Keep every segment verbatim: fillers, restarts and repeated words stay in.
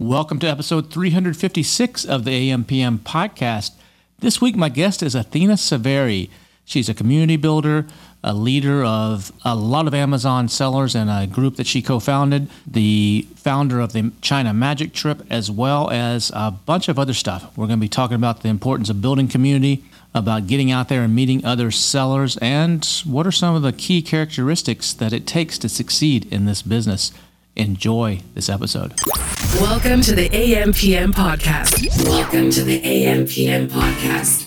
Welcome to episode three fifty-six of the A M P M podcast. This week, my guest is Athena Severi. She's a community builder, a leader of a lot of Amazon sellers and a group that she co-founded, the founder of the China Magic Trip, as well as a bunch of other stuff. We're going to be talking about the importance of building community, about getting out there and meeting other sellers, and what are some of the key characteristics that it takes to succeed in this business. Enjoy this episode. Welcome to the A M P M podcast. Welcome to the A M P M podcast.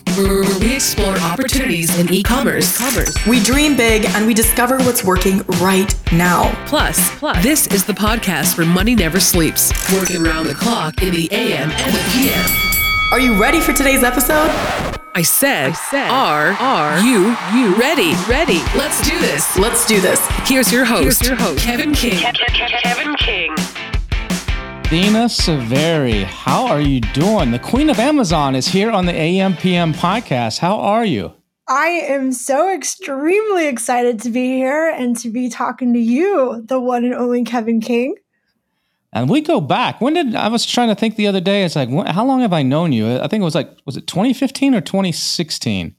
We explore opportunities in e-commerce. We dream big and we discover what's working right now. Plus, plus, this is the podcast where money never sleeps. Working around the clock in the A M and the P M. Are you ready for today's episode? I said, I said are, are you, you ready? Ready. Let's do this. Let's do this. Here's your host, Here's your host. Kevin King. Ke- Ke- Ke- Kevin King. Athena Severi, how are you doing? The Queen of Amazon is here on the A M P M podcast. How are you? I am so extremely excited to be here and to be talking to you, the one and only Kevin King. And we go back. When did, I was trying to think the other day, it's like, when, how long have I known you? I think it was like, was it twenty fifteen or twenty sixteen?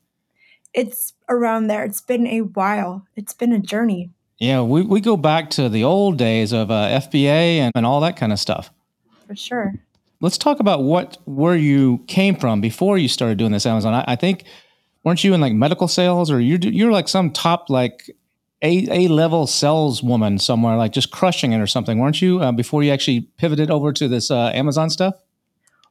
It's around there. It's been a while. It's been a journey. Yeah, we, we go back to the old days of uh, F B A and, and all that kind of stuff. For sure. Let's talk about what, where you came from before you started doing this Amazon. I, I think, weren't you in like medical sales, or you're, you're like some top like A, A-level saleswoman somewhere, like just crushing it or something, weren't you, uh, before you actually pivoted over to this uh, Amazon stuff?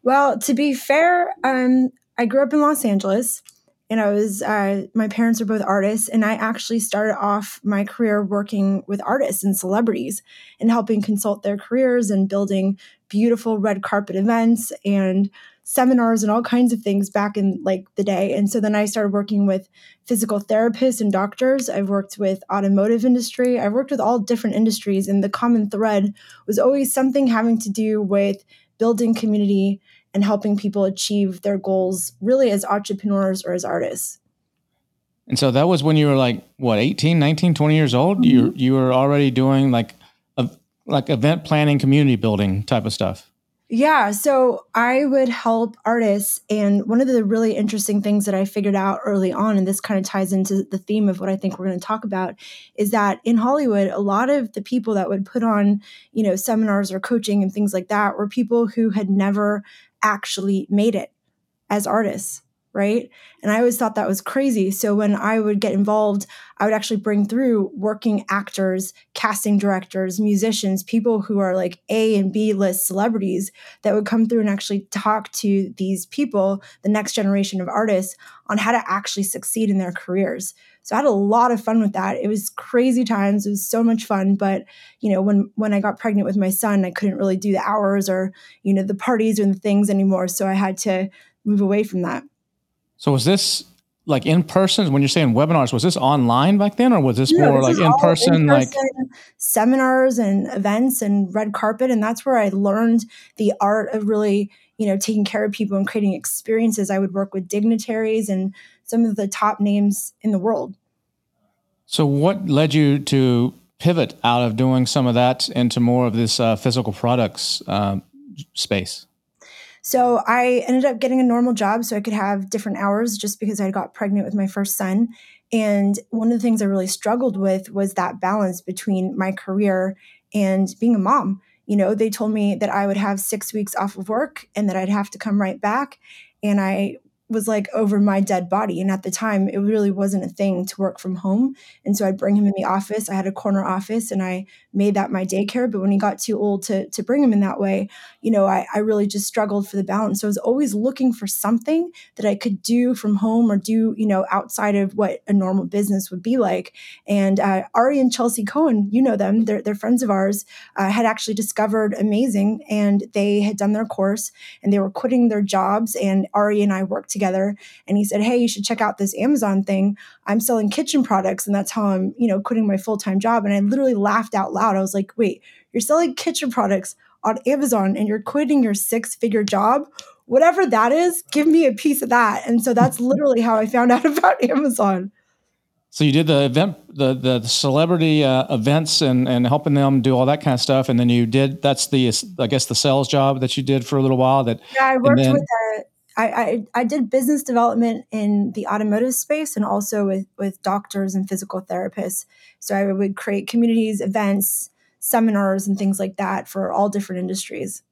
Well, to be fair, um, I grew up in Los Angeles, and I was, uh, my parents are both artists, and I actually started off my career working with artists and celebrities and helping consult their careers and building beautiful red carpet events and seminars and all kinds of things back in like the day. And so then I started working with physical therapists and doctors. I've worked with automotive industry. I've worked with all different industries. And the common thread was always something having to do with building community and helping people achieve their goals really as entrepreneurs or as artists. And so that was when you were like, what, eighteen, nineteen, twenty years old? Mm-hmm. You you were already doing like a, like event planning, community building type of stuff. Yeah, so I would help artists, and one of the really interesting things that I figured out early on, and this kind of ties into the theme of what I think we're going to talk about, is that in Hollywood, a lot of the people that would put on, you know, seminars or coaching and things like that were people who had never actually made it as artists, right? And I always thought that was crazy. So when I would get involved, I would actually bring through working actors, casting directors, musicians, people who are like A and B list celebrities that would come through and actually talk to these people, the next generation of artists, on how to actually succeed in their careers. So I had a lot of fun with that. It was crazy times. It was so much fun. But, you know, when, when I got pregnant with my son, I couldn't really do the hours or, you know, the parties and the things anymore. So I had to move away from that. So was this like in person? When you're saying webinars, was this online back then, or was this yeah, more this like in person, in person, like seminars and events and red carpet? And that's where I learned the art of really, you know, taking care of people and creating experiences. I would work with dignitaries and some of the top names in the world. So what led you to pivot out of doing some of that into more of this uh, physical products uh, space? So I ended up getting a normal job so I could have different hours just because I got pregnant with my first son. And one of the things I really struggled with was that balance between my career and being a mom. You know, they told me that I would have six weeks off of work and that I'd have to come right back. And I was like over my dead body. And at the time, it really wasn't a thing to work from home. And so I'd bring him in the office. I had a corner office and I made that my daycare. But when he got too old to, to bring him in that way, you know, I, I really just struggled for the balance. So I was always looking for something that I could do from home or do, you know, outside of what a normal business would be like. And uh, Ari and Chelsea Cohen, you know them, they're, they're friends of ours, uh, had actually discovered Amazing, and they had done their course and they were quitting their jobs. And Ari and I worked together. Together, and he said, "Hey, you should check out this Amazon thing. I'm selling kitchen products, and that's how I'm, you know, quitting my full-time job." And I literally laughed out loud. I was like, "Wait, you're selling kitchen products on Amazon, and you're quitting your six-figure job? Whatever that is, give me a piece of that." And so that's literally how I found out about Amazon. So you did the event, the the celebrity uh, events, and and helping them do all that kind of stuff, and then you did that's the I guess the sales job that you did for a little while. That yeah, I worked then, with a, I, I I did business development in the automotive space, and also with with doctors and physical therapists. So I would create communities, events, seminars, and things like that for all different industries.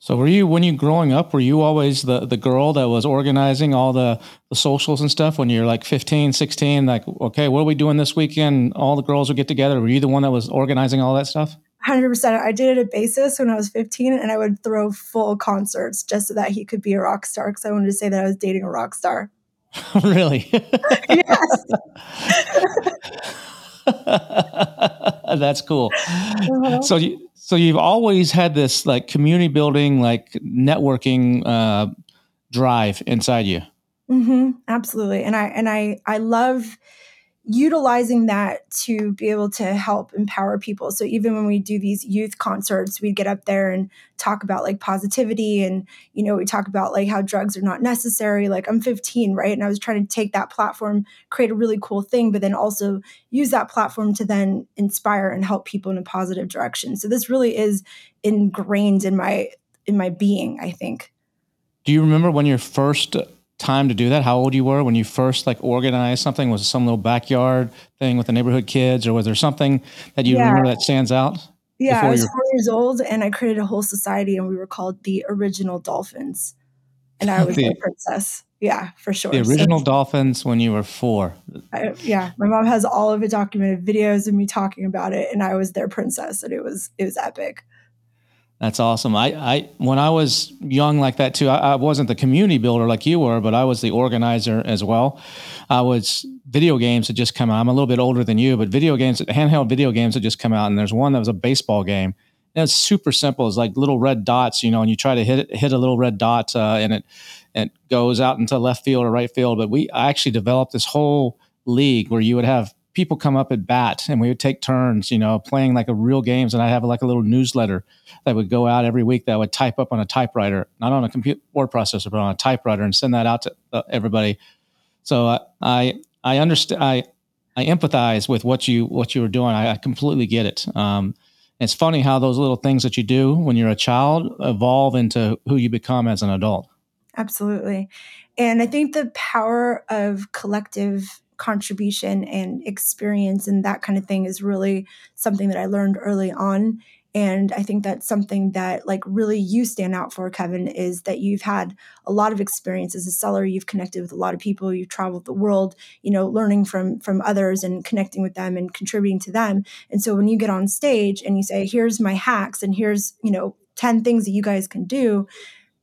So were you, when you growing up, were you always the, the girl that was organizing all the, the socials and stuff when you're like fifteen, sixteen, like, okay, what are we doing this weekend? All the girls would get together. Were you the one that was organizing all that stuff? one hundred percent. I did it at Basis when I was fifteen, and I would throw full concerts just so that he could be a rock star, because I wanted to say that I was dating a rock star. Really? Yes. That's cool. Uh-huh. So you... So you've always had this like community building, like networking uh, drive inside you. Mm-hmm, absolutely. And I and I I love utilizing that to be able to help empower people. So even when we do these youth concerts, we get up there and talk about like positivity, and you know, we talk about like how drugs are not necessary. Like I'm fifteen, right? And I was trying to take that platform, create a really cool thing, but then also use that platform to then inspire and help people in a positive direction. So this really is ingrained in my in my being, I think. Do you remember when your first time to do that, how old you were when you first like organized something? Was it some little backyard thing with the neighborhood kids, or was there something that you yeah. remember that stands out? Yeah, I was your- four years old, and I created a whole society, and we were called the Original Dolphins, and I was the, the princess. Yeah, for sure. The Original so, Dolphins when you were four. I, yeah, my mom has all of it documented, videos of me talking about it, and I was their princess, and it was it was epic. That's awesome. I, I, when I was young like that too, I, I wasn't the community builder like you were, but I was the organizer as well. I was video games had just come out. I'm a little bit older than you, but video games, handheld video games had just come out. And there's one that was a baseball game. And it's super simple. It's like little red dots, you know, and you try to hit it, hit a little red dot, uh, and it, it goes out into left field or right field. But we, I actually developed this whole league where you would have people come up at bat, and we would take turns, you know, playing like a real games. And I'd have like a little newsletter that would go out every week that I would type up on a typewriter, not on a computer word processor, but on a typewriter, and send that out to uh, everybody. So uh, I, I understand, I, I empathize with what you, what you were doing. I, I completely get it. Um, it's funny how those little things that you do when you're a child evolve into who you become as an adult. Absolutely. And I think the power of collective contribution and experience and that kind of thing is really something that I learned early on. And I think that's something that like really you stand out for, Kevin, is that you've had a lot of experience as a seller. You've connected with a lot of people. You've traveled the world, you know, learning from from others and connecting with them and contributing to them. And so when you get on stage and you say, here's my hacks and here's, you know, ten things that you guys can do,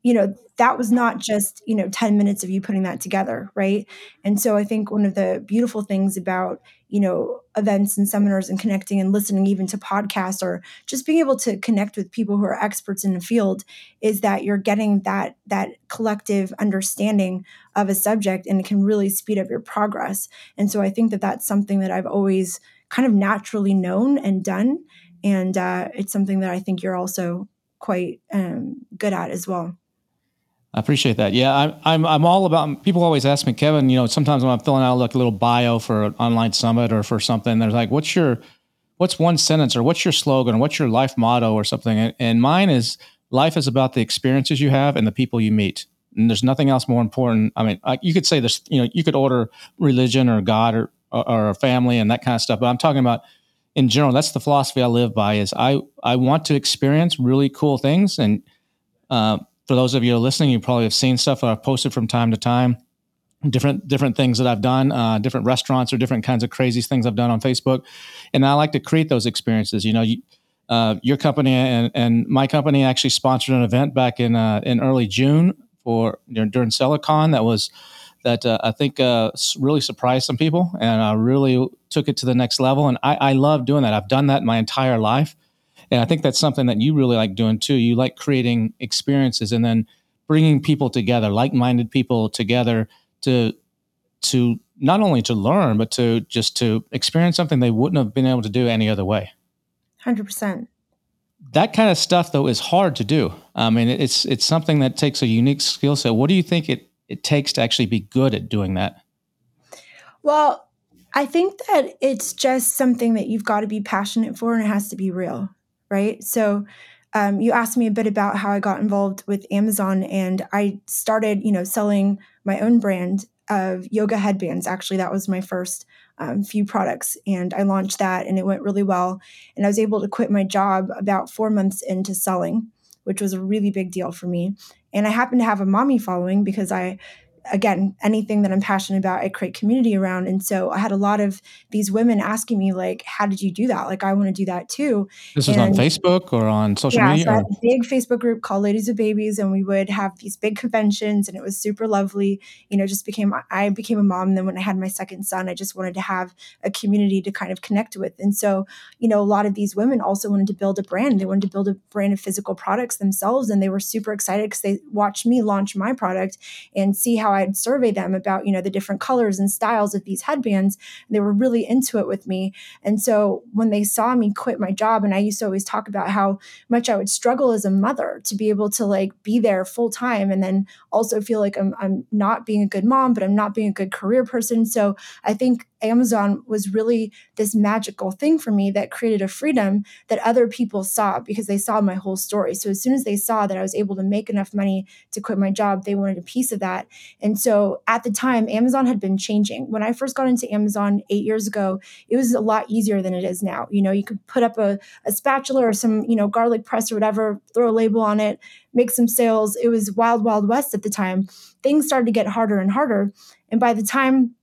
you know, that was not just, you know, ten minutes of you putting that together, right? And so I think one of the beautiful things about, you know, events and seminars and connecting and listening even to podcasts, or just being able to connect with people who are experts in the field, is that you're getting that that collective understanding of a subject, and it can really speed up your progress. And so I think that that's something that I've always kind of naturally known and done. And uh, it's something that I think you're also quite um, good at as well. I appreciate that. Yeah, I, I'm I'm all about, people always ask me, Kevin, you know, sometimes when I'm filling out like a little bio for an online summit or for something, they're like, what's your, what's one sentence, or what's your slogan, or what's your life motto or something? And, and mine is, life is about the experiences you have and the people you meet. And there's nothing else more important. I mean, I, you could say this, you know, you could order religion or God or, or, or family and that kind of stuff. But I'm talking about in general, that's the philosophy I live by, is I, I want to experience really cool things. And, um, uh, for those of you who are listening, you probably have seen stuff that I've posted from time to time, different different things that I've done, uh, different restaurants or different kinds of crazy things I've done on Facebook. And I like to create those experiences. You know, you, uh, your company and, and my company actually sponsored an event back in uh, in early June for you know, during SellerCon that was that uh, I think uh, really surprised some people, and I really took it to the next level. And I, I love doing that. I've done that my entire life. And I think that's something that you really like doing too. You like creating experiences and then bringing people together, like-minded people together to to not only to learn, but to just to experience something they wouldn't have been able to do any other way. one hundred percent. That kind of stuff, though, is hard to do. I mean, it's it's something that takes a unique skill set. What do you think it, it takes to actually be good at doing that? Well, I think that it's just something that you've got to be passionate for, and it has to be real, right? So um, you asked me a bit about how I got involved with Amazon, and I started, you know, selling my own brand of yoga headbands. Actually, that was my first um, few products, and I launched that, and it went really well. And I was able to quit my job about four months into selling, which was a really big deal for me. And I happen to have a mommy following because I, again, anything that I'm passionate about, I create community around. And so I had a lot of these women asking me, like, how did you do that? Like, I want to do that too. This was on Facebook or on social yeah, media? Yeah, so I had a big Facebook group called Ladies with Babies, and we would have these big conventions, and it was super lovely. You know, just became, I became a mom. And then when I had my second son, I just wanted to have a community to kind of connect with. And so, you know, a lot of these women also wanted to build a brand. They wanted to build a brand of physical products themselves. And they were super excited because they watched me launch my product and see how I'd survey them about, you know, the different colors and styles of these headbands. They were really into it with me. And so when they saw me quit my job, and I used to always talk about how much I would struggle as a mother to be able to like be there full time, and then also feel like I'm, I'm not being a good mom, but I'm not being a good career person. So I think Amazon was really this magical thing for me that created a freedom that other people saw because they saw my whole story. So as soon as they saw that I was able to make enough money to quit my job, they wanted a piece of that. And so at the time, Amazon had been changing. When I first got into Amazon eight years ago, it was a lot easier than it is now. You know, you could put up a, a spatula or some, you know, garlic press or whatever, throw a label on it, make some sales. It was wild, wild west at the time. Things started to get harder and harder. And by the time,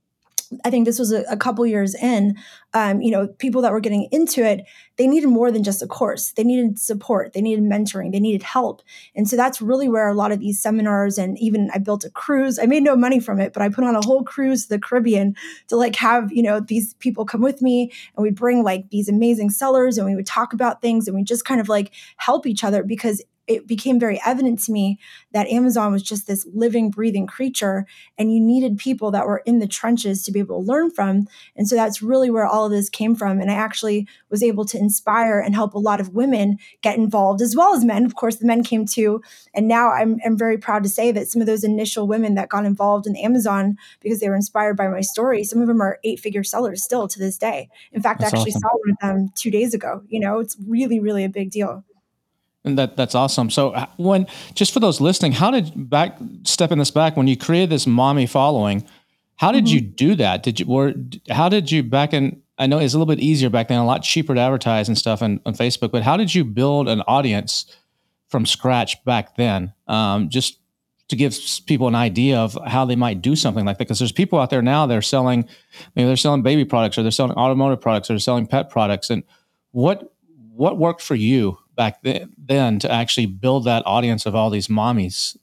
I think this was a, a couple years in, um, you know, people that were getting into it, they needed more than just a course. They needed support. They needed mentoring. They needed help. And so that's really where a lot of these seminars, and even I built a cruise. I made no money from it, but I put on a whole cruise to the Caribbean to like have, you know, these people come with me, and we bring like these amazing sellers, and we would talk about things, and we just kind of like help each other, because it became very evident to me that Amazon was just this living, breathing creature, and you needed people that were in the trenches to be able to learn from. And so that's really where all of this came from. And I actually was able to inspire and help a lot of women get involved, as well as men. Of course, the men came too. And now I'm, I'm very proud to say that some of those initial women that got involved in Amazon because they were inspired by my story, some of them are eight-figure sellers still to this day. In fact, that's I actually awesome. saw one of them two days ago. You know, it's really, really a big deal. And that that's awesome. So when, just for those listening, how did back stepping this back, when you created this mommy following, how did mm-hmm. you do that? Did you, or how did you back in, I know it's a little bit easier back then, a lot cheaper to advertise and stuff on, on Facebook, but how did you build an audience from scratch back then? Um, just to give people an idea of how they might do something like that. Because there's people out there now, they're selling, you know, they're selling baby products, or they're selling automotive products, or they're selling pet products. And what, what worked for you back then to actually build that audience of all these mommies?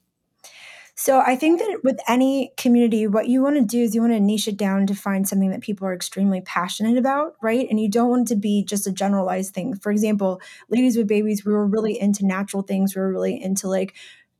So I think that with any community, what you want to do is you want to niche it down to find something that people are extremely passionate about, right? And you don't want it to be just a generalized thing. For example, Ladies with Babies, we were really into natural things. We were really into like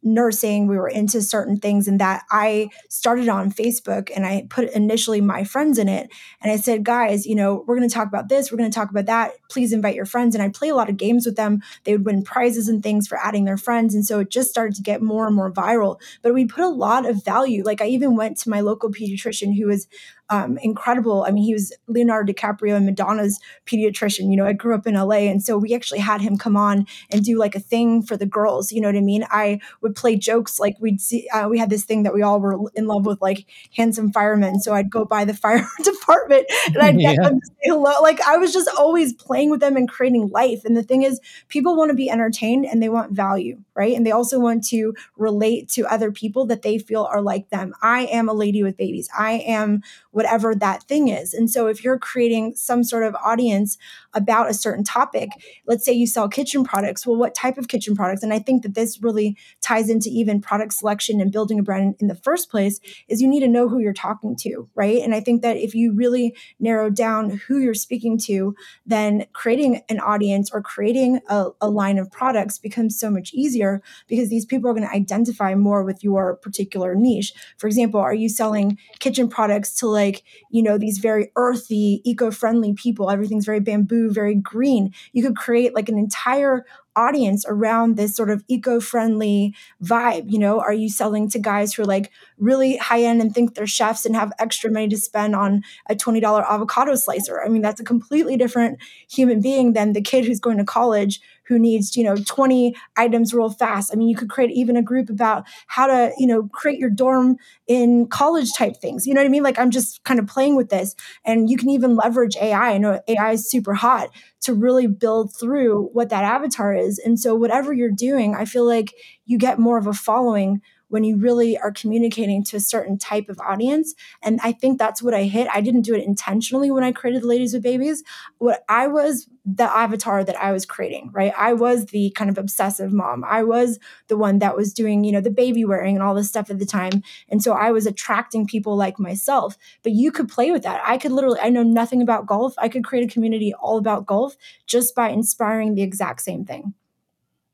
nursing, we were into certain things, and that I started on Facebook, and I put initially my friends in it. And I said, guys, you know, we're going to talk about this. We're going to talk about that. Please invite your friends. And I play a lot of games with them. They would win prizes and things for adding their friends. And so it just started to get more and more viral, but we put a lot of value. Like I even went to my local pediatrician who was Um, incredible. I mean, he was Leonardo DiCaprio and Madonna's pediatrician. You know, I grew up in L A. And so we actually had him come on and do like a thing for the girls. You know what I mean? I would play jokes. Like we'd see, uh, we had this thing that we all were in love with, like handsome firemen. So I'd go by the fire department and I'd get yeah. them to say hello. Like I was just always playing with them and creating life. And the thing is, people want to be entertained and they want value, right? And they also want to relate to other people that they feel are like them. I am a lady with babies. I am whatever that thing is. And so if you're creating some sort of audience about a certain topic, let's say you sell kitchen products, well, what type of kitchen products? And I think that this really ties into even product selection and building a brand in the first place, is you need to know who you're talking to, right? And I think that if you really narrow down who you're speaking to, then creating an audience or creating a, a line of products becomes so much easier, because these people are going to identify more with your particular niche. For example, are you selling kitchen products to like, you know, these very earthy, eco-friendly people? Everything's very bamboo blue, very green. You could create like an entire audience around this sort of eco-friendly vibe. You know, are you selling to guys who are like really high-end and think they're chefs and have extra money to spend on a twenty dollar avocado slicer? I mean, that's a completely different human being than the kid who's going to college who needs, you know, twenty items real fast. I mean, you could create even a group about how to, you know, create your dorm in college type things. You know what I mean? Like, I'm just kind of playing with this. And you can even leverage A I. I know A I is super hot to really build through what that avatar is. And so whatever you're doing, I feel like you get more of a following when you really are communicating to a certain type of audience. And I think that's what I hit. I didn't do it intentionally when I created Ladies with Babies. What I was, the avatar that I was creating, right? I was the kind of obsessive mom. I was the one that was doing, you know, the baby wearing and all this stuff at the time. And so I was attracting people like myself, but you could play with that. I could literally, I know nothing about golf. I could create a community all about golf just by inspiring the exact same thing.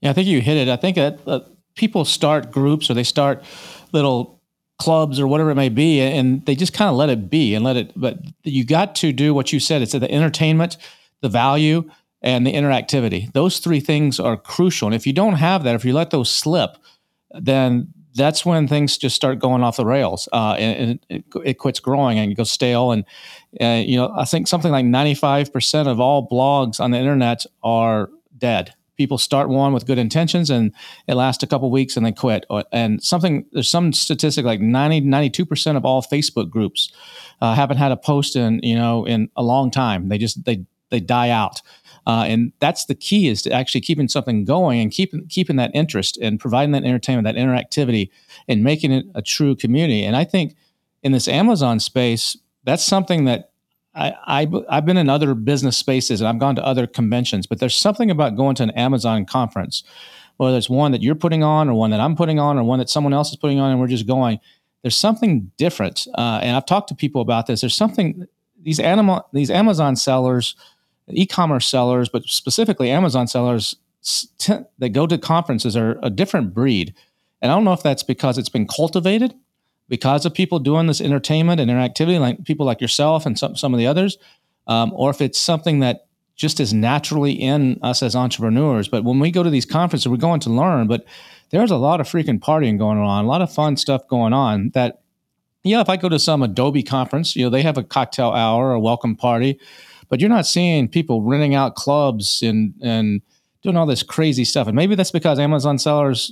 Yeah, I think you hit it. I think that, uh, people start groups or they start little clubs or whatever it may be, and they just kind of let it be and let it, but you got to do what you said. It's the entertainment, the value, and the interactivity. Those three things are crucial. And if you don't have that, if you let those slip, then that's when things just start going off the rails, uh, and, and it, it quits growing and it goes stale. And, uh, you know, I think something like ninety-five percent of all blogs on the internet are dead. People start one with good intentions and it lasts a couple of weeks and they quit. And something, there's some statistic like ninety, ninety-two percent of all Facebook groups uh, haven't had a post in, you know, in a long time. They just, they, they die out. Uh, and that's the key, is to actually keeping something going and keeping, keeping that interest and providing that entertainment, that interactivity, and making it a true community. And I think in this Amazon space, that's something that I, I, I've been in other business spaces and I've gone to other conventions, but there's something about going to an Amazon conference, whether it's one that you're putting on or one that I'm putting on or one that someone else is putting on and we're just going, there's something different. Uh, and I've talked to people about this. There's something, these animal, these Amazon sellers, e-commerce sellers, but specifically Amazon sellers t- that go to conferences are a different breed. And I don't know if that's because it's been cultivated because of people doing this entertainment and interactivity, like people like yourself and some some of the others, um, or if it's something that just is naturally in us as entrepreneurs. But when we go to these conferences, we're going to learn, but there's a lot of freaking partying going on, a lot of fun stuff going on that, yeah, if I go to some Adobe conference, you know, they have a cocktail hour or a welcome party, but you're not seeing people renting out clubs and and doing all this crazy stuff. And maybe that's because Amazon sellers,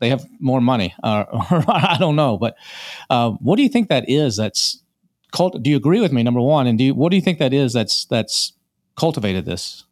they have more money, uh, or I don't know. But uh, what do you think that is? That's cult- do you agree with me? Number one, and do you, what do you think that is? That's that's cultivated this.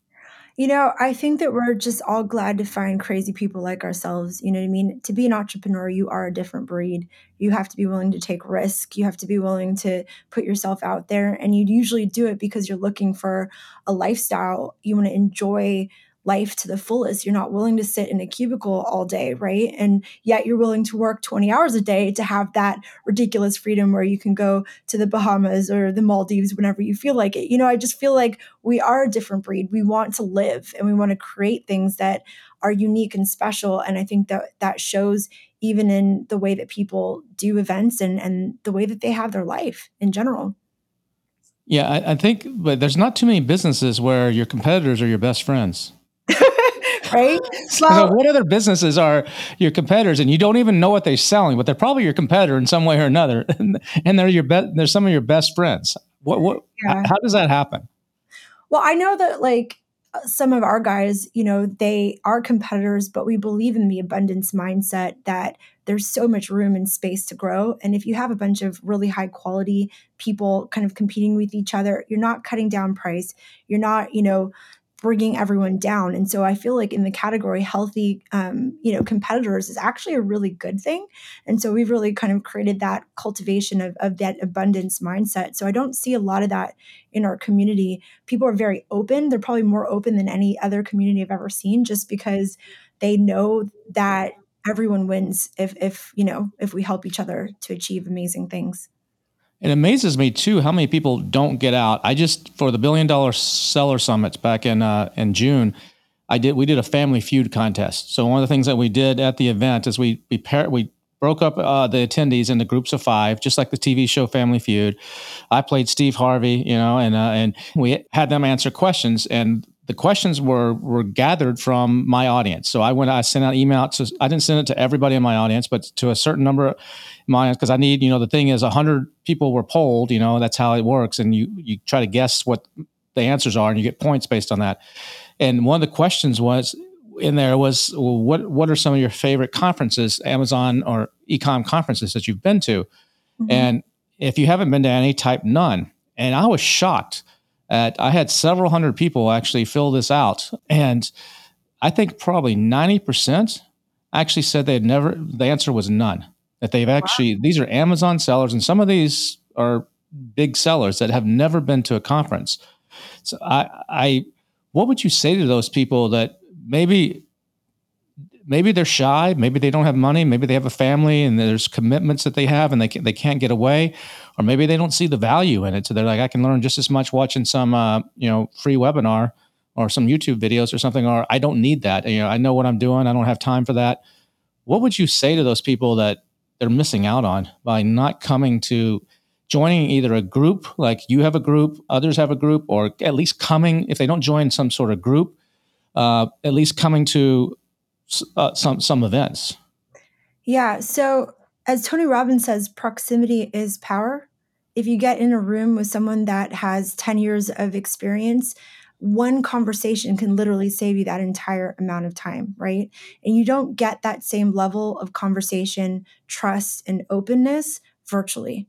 You know, I think that we're just all glad to find crazy people like ourselves. You know what I mean? To be an entrepreneur, you are a different breed. You have to be willing to take risk. You have to be willing to put yourself out there, and you usually do it because you're looking for a lifestyle. You want to enjoy life to the fullest. You're not willing to sit in a cubicle all day, right? And yet you're willing to work twenty hours a day to have that ridiculous freedom where you can go to the Bahamas or the Maldives whenever you feel like it. You know, I just feel like we are a different breed. We want to live and we want to create things that are unique and special. And I think that that shows even in the way that people do events and, and the way that they have their life in general. Yeah, I, I think, but there's not too many businesses where your competitors are your best friends. Right? So, so what other businesses are your competitors and you don't even know what they're selling, but they're probably your competitor in some way or another. And, and they're your be- they're some of your best friends. What, what, yeah. How does that happen? Well, I know that like some of our guys, you know, they are competitors, but we believe in the abundance mindset that there's so much room and space to grow. And if you have a bunch of really high quality people kind of competing with each other, you're not cutting down price. You're not, you know, bringing everyone down. And so I feel like in the category healthy, um, you know, competitors is actually a really good thing. And so we've really kind of created that cultivation of, of that abundance mindset. So I don't see a lot of that in our community. People are very open. They're probably more open than any other community I've ever seen, just because they know that everyone wins if, if, you know, if we help each other to achieve amazing things. It amazes me too how many people don't get out. I just, for the Billion Dollar Seller Summits back in uh, in June, I did we did a Family Feud contest. So one of the things that we did at the event is we we paired, we broke up uh, the attendees into groups of five, just like the T V show Family Feud. I played Steve Harvey, you know, and uh, and we had them answer questions, and the questions were were gathered from my audience. So I went, I sent out email out to, I didn't send it to everybody in my audience, but to a certain number of my audience, because I need, you know, the thing is one hundred people were polled, you know, that's how it works. And you you try to guess what the answers are and you get points based on that. And one of the questions was in there was, well, what what are some of your favorite conferences, Amazon or e-com conferences that you've been to? Mm-hmm. And if you haven't been to any, type none. And I was shocked. At, I had several hundred people actually fill this out, and I think probably ninety percent actually said they had never, the answer was none, that they've actually, wow. These are Amazon sellers, and some of these are big sellers that have never been to a conference. So I, I what would you say to those people that maybe, maybe they're shy, maybe they don't have money, maybe they have a family and there's commitments that they have and they can, they can't get away, or maybe they don't see the value in it. So they're like, I can learn just as much watching some, uh, you know, free webinar or some YouTube videos or something, or I don't need that. You know, I know what I'm doing. I don't have time for that. What would you say to those people that they're missing out on by not coming to joining either a group, like you have a group, others have a group, or at least coming, if they don't join some sort of group, uh, at least coming to, Uh, some some events? Yeah. So as Tony Robbins says, proximity is power. If you get in a room with someone that has ten years of experience, one conversation can literally save you that entire amount of time, right? And you don't get that same level of conversation, trust, and openness virtually.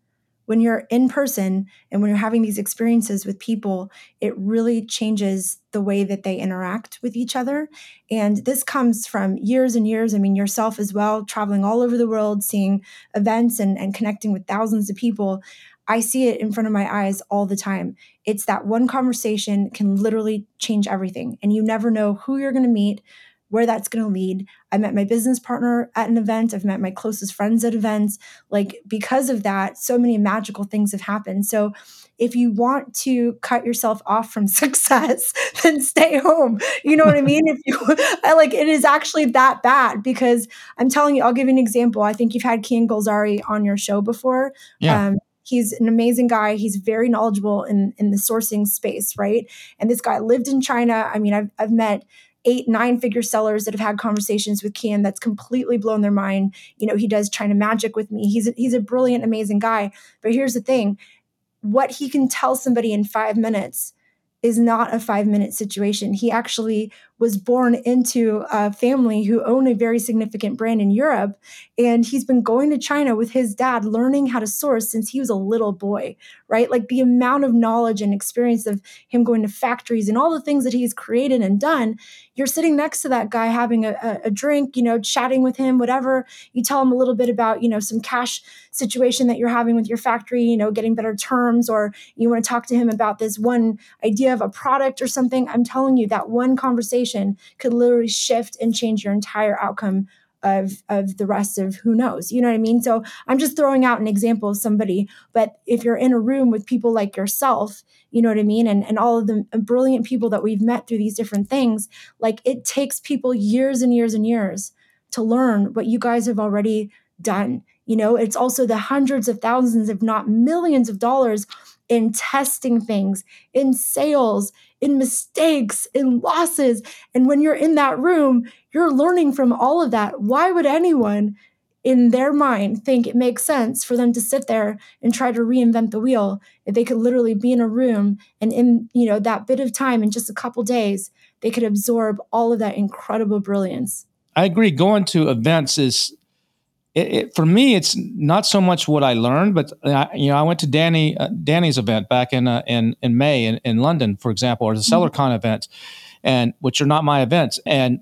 When you're in person and when you're having these experiences with people, it really changes the way that they interact with each other. And this comes from years and years. I mean, yourself as well, traveling all over the world, seeing events and, and connecting with thousands of people. I see it in front of my eyes all the time. It's that one conversation can literally change everything. And you never know who you're going to meet, where that's going to lead. I met my business partner at an event. I've met my closest friends at events. Like, because of that, so many magical things have happened. So if you want to cut yourself off from success, then stay home. You know what I mean? If you I like, it is actually that bad, because I'm telling you, I'll give you an example. I think you've had Kian Golzari on your show before. Yeah. Um, He's an amazing guy. He's very knowledgeable in, in the sourcing space, right? And this guy lived in China. I mean, I've I've met eight, nine figure sellers that have had conversations with Kian that's completely blown their mind. You know, he does China Magic with me. He's a, he's a brilliant, amazing guy. But here's the thing, what he can tell somebody in five minutes is not a five minute situation. He actually was born into a family who own a very significant brand in Europe. And he's been going to China with his dad, learning how to source since he was a little boy, right? Like, the amount of knowledge and experience of him going to factories and all the things that he's created and done. You're sitting next to that guy, having a, a drink, you know, chatting with him, whatever. You tell him a little bit about, you know, some cash situation that you're having with your factory, you know, getting better terms, or you want to talk to him about this one idea of a product or something. I'm telling you, that one conversation could literally shift and change your entire outcome of, of the rest of who knows. You know what I mean? So I'm just throwing out an example of somebody, but if you're in a room with people like yourself, you know what I mean? And, and all of the brilliant people that we've met through these different things, like, it takes people years and years and years to learn what you guys have already done. You know, it's also the hundreds of thousands, if not millions of dollars in testing things, in sales, in mistakes, in losses. And when you're in that room, you're learning from all of that. Why would anyone in their mind think it makes sense for them to sit there and try to reinvent the wheel if they could literally be in a room and, in, you know, that bit of time, in just a couple days, they could absorb all of that incredible brilliance? I agree. Going to events is, It, it, for me, it's not so much what I learned, but I, you know, I went to Danny uh, Danny's event back in uh, in in May in, in London, for example, or the SellerCon mm-hmm. event, and which are not my events, and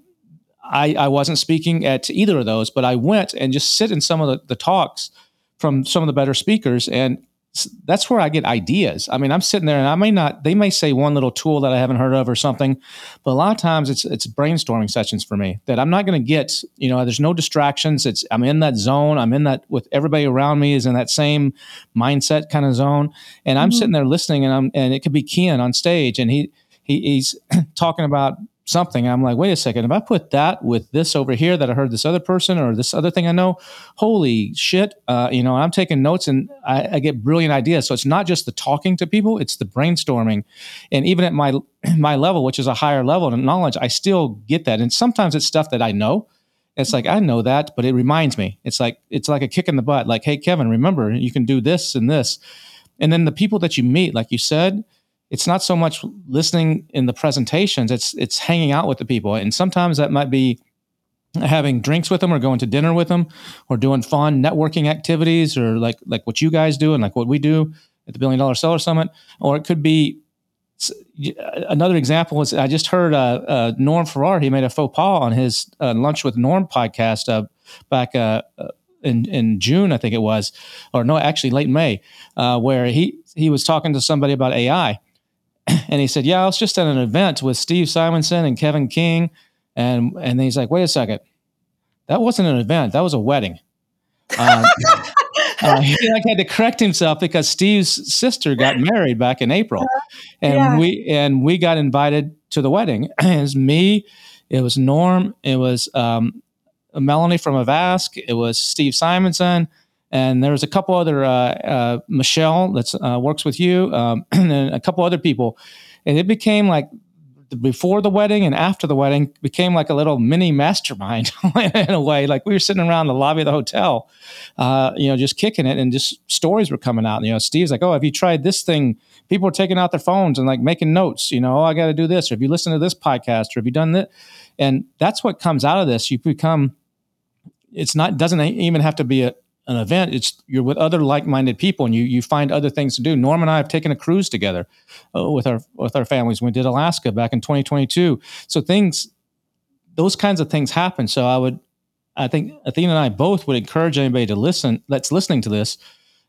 I, I wasn't speaking at either of those, but I went and just sit in some of the, the talks from some of the better speakers, and that's where I get ideas. I mean, I'm sitting there, and I may not, they may say one little tool that I haven't heard of or something, but a lot of times it's it's brainstorming sessions for me that I'm not going to get, you know, there's no distractions. It's, I'm in that zone. I'm in that, with everybody around me is in that same mindset kind of zone. And I'm mm-hmm. sitting there listening, and I'm, and it could be Kian on stage, and he, he he's talking about something. I'm like, wait a second, if I put that with this over here that I heard this other person or this other thing I know, holy shit, uh, you know, I'm taking notes and I, I get brilliant ideas. So it's not just the talking to people, it's the brainstorming. And even at my my level, which is a higher level of knowledge, I still get that. And sometimes it's stuff that I know. It's like, I know that, but it reminds me. It's like it's like a kick in the butt. Like, hey, Kevin, remember, you can do this and this. And then the people that you meet, like you said, it's not so much listening in the presentations, it's it's hanging out with the people. And sometimes that might be having drinks with them or going to dinner with them or doing fun networking activities or like like what you guys do and like what we do at the Billion Dollar Seller Summit. Or it could be, another example is I just heard uh, uh, Norm Ferrar, he made a faux pas on his uh, Lunch with Norm podcast uh, back uh, in, in June, I think it was, or no, actually late May, uh, where he, he was talking to somebody about A I. And he said, yeah, I was just at an event with Steve Simonson and Kevin King. And and then he's like, wait a second. That wasn't an event. That was a wedding. Um, uh, he had to correct himself because Steve's sister got married back in April. And yeah. we and we got invited to the wedding. It was me. It was Norm. It was um, Melanie from Avask. It was Steve Simonson. And there was a couple other, uh, uh, Michelle that's, uh, works with you, um, and a couple other people. And it became like before the wedding and after the wedding became like a little mini mastermind in a way. Like we were sitting around the lobby of the hotel, uh, you know, just kicking it and just stories were coming out. And, you know, Steve's like, oh, have you tried this thing? People were taking out their phones and like making notes, you know, oh, I got to do this. Or have you listened to this podcast or have you done that? And that's what comes out of this. You become, it's not, doesn't even have to be a, an event, it's you're with other like-minded people and you you find other things to do. Norm and I have taken a cruise together uh, with our with our families. We did Alaska back in twenty twenty-two. So things, those kinds of things happen. So I would, I think Athena and I both would encourage anybody to listen, that's listening to this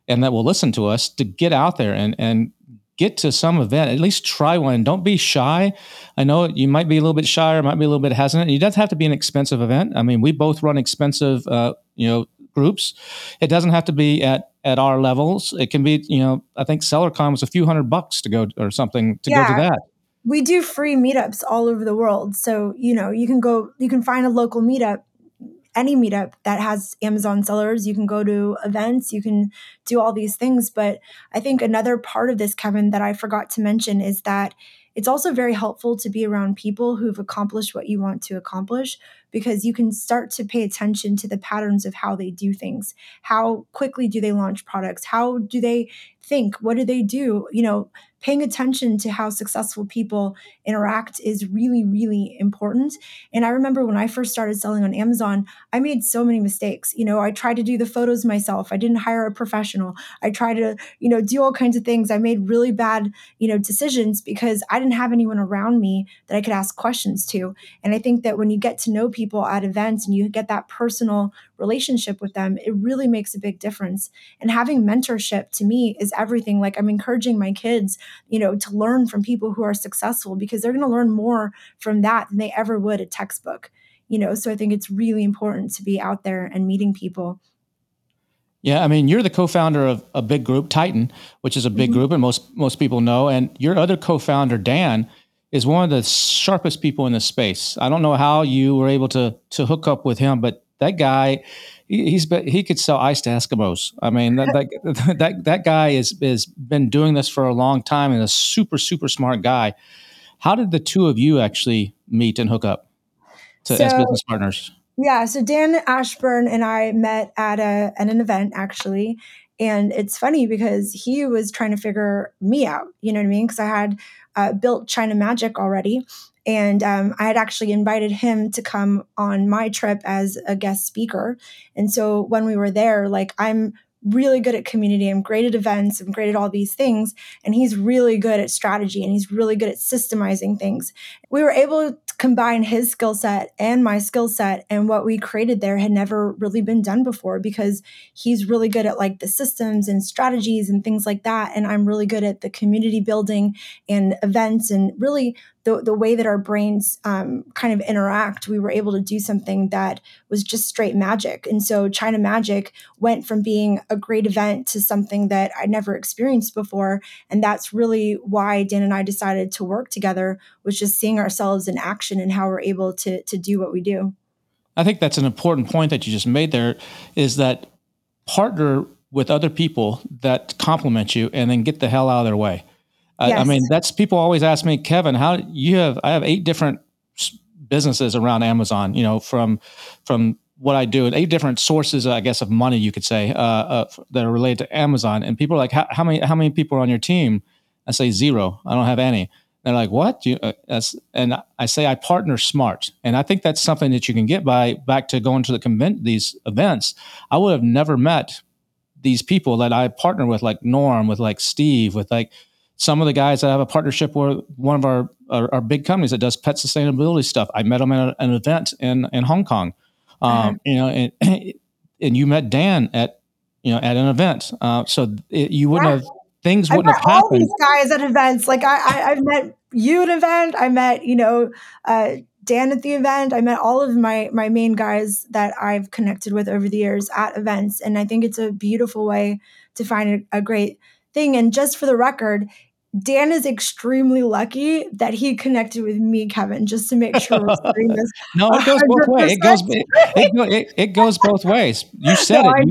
and that will listen to us, to get out there and and get to some event, at least try one. Don't be shy. I know you might be a little bit shy or might be a little bit hesitant. It doesn't have to be an expensive event. I mean, we both run expensive, uh, you know, groups. It doesn't have to be at, at our levels. It can be, you know, I think SellerCon was a few hundred bucks to go or something to yeah. go to that. We do free meetups all over the world. So, you know, you can go, you can find a local meetup, any meetup that has Amazon sellers. You can go to events, you can do all these things. But I think another part of this, Kevin, that I forgot to mention is that it's also very helpful to be around people who've accomplished what you want to accomplish, because you can start to pay attention to the patterns of how they do things. How quickly do they launch products? How do they think? What do they do? You know, paying attention to how successful people interact is really, really important. And I remember when I first started selling on Amazon, I made so many mistakes. You know, I tried to do the photos myself. I didn't hire a professional. I tried to, you know, do all kinds of things. I made really bad, you know, decisions because I didn't have anyone around me that I could ask questions to. And I think that when you get to know people at events and you get that personal relationship with them, it really makes a big difference. And having mentorship to me is everything. Like I'm encouraging my kids, you know, to learn from people who are successful, because they're going to learn more from that than they ever would a textbook, you know? So I think it's really important to be out there and meeting people. Yeah. I mean, you're the co-founder of a big group, Titan, which is a big mm-hmm. group and most, most people know. And your other co-founder, Dan, is one of the sharpest people in the space. I don't know how you were able to, to hook up with him, but that guy, he's been, he could sell ice to Eskimos. I mean, that that that, that guy is is been doing this for a long time and a super super smart guy. How did the two of you actually meet and hook up to so, as business partners? Yeah, so Dan Ashburn and I met at a at an event actually, and it's funny because he was trying to figure me out. You know what I mean? Because I had uh, built China Magic already. And um, I had actually invited him to come on my trip as a guest speaker. And so when we were there, like I'm really good at community. I'm great at events. I'm great at all these things. And he's really good at strategy and he's really good at systemizing things. We were able to combine his skill set and my skill set. And what we created there had never really been done before, because he's really good at like the systems and strategies and things like that. And I'm really good at the community building and events and really the, the way that our brains um, kind of interact, we were able to do something that was just straight magic. And so China Magic went from being a great event to something that I never experienced before. And that's really why Dan and I decided to work together, was just seeing ourselves in action and how we're able to to do what we do. I think that's an important point that you just made there, is that partner with other people that compliment you and then get the hell out of their way. Yes. I, I mean, that's, people always ask me, Kevin, how you have, I have eight different businesses around Amazon, you know, from, from what I do, and eight different sources, I guess, of money, you could say, uh, uh, that are related to Amazon. And people are like, how, how many, how many people are on your team? I say zero. I don't have any. They're like, what? You, uh, that's, and I say, I partner smart. And I think that's something that you can get by, back to going to the convent, these events. I would have never met these people that I partner with, like Norm, with like Steve, with like some of the guys that I have a partnership with, one of our, our, our big companies that does pet sustainability stuff. I met them at an event in, in Hong Kong, um, uh-huh. you know, and, and you met Dan at, you know, at an event. Uh, so it, you wouldn't yeah. have, things wouldn't have happened. All these guys at events. Like I, I, I've met you at an event. I met, you know, uh, Dan at the event. I met all of my my main guys that I've connected with over the years at events. And I think it's a beautiful way to find a, a great thing. And just for the record, Dan is extremely lucky that he connected with me, Kevin, just to make sure we're doing this. No, it goes one hundred percent both ways. It goes it, it, it goes both ways. You said no, it.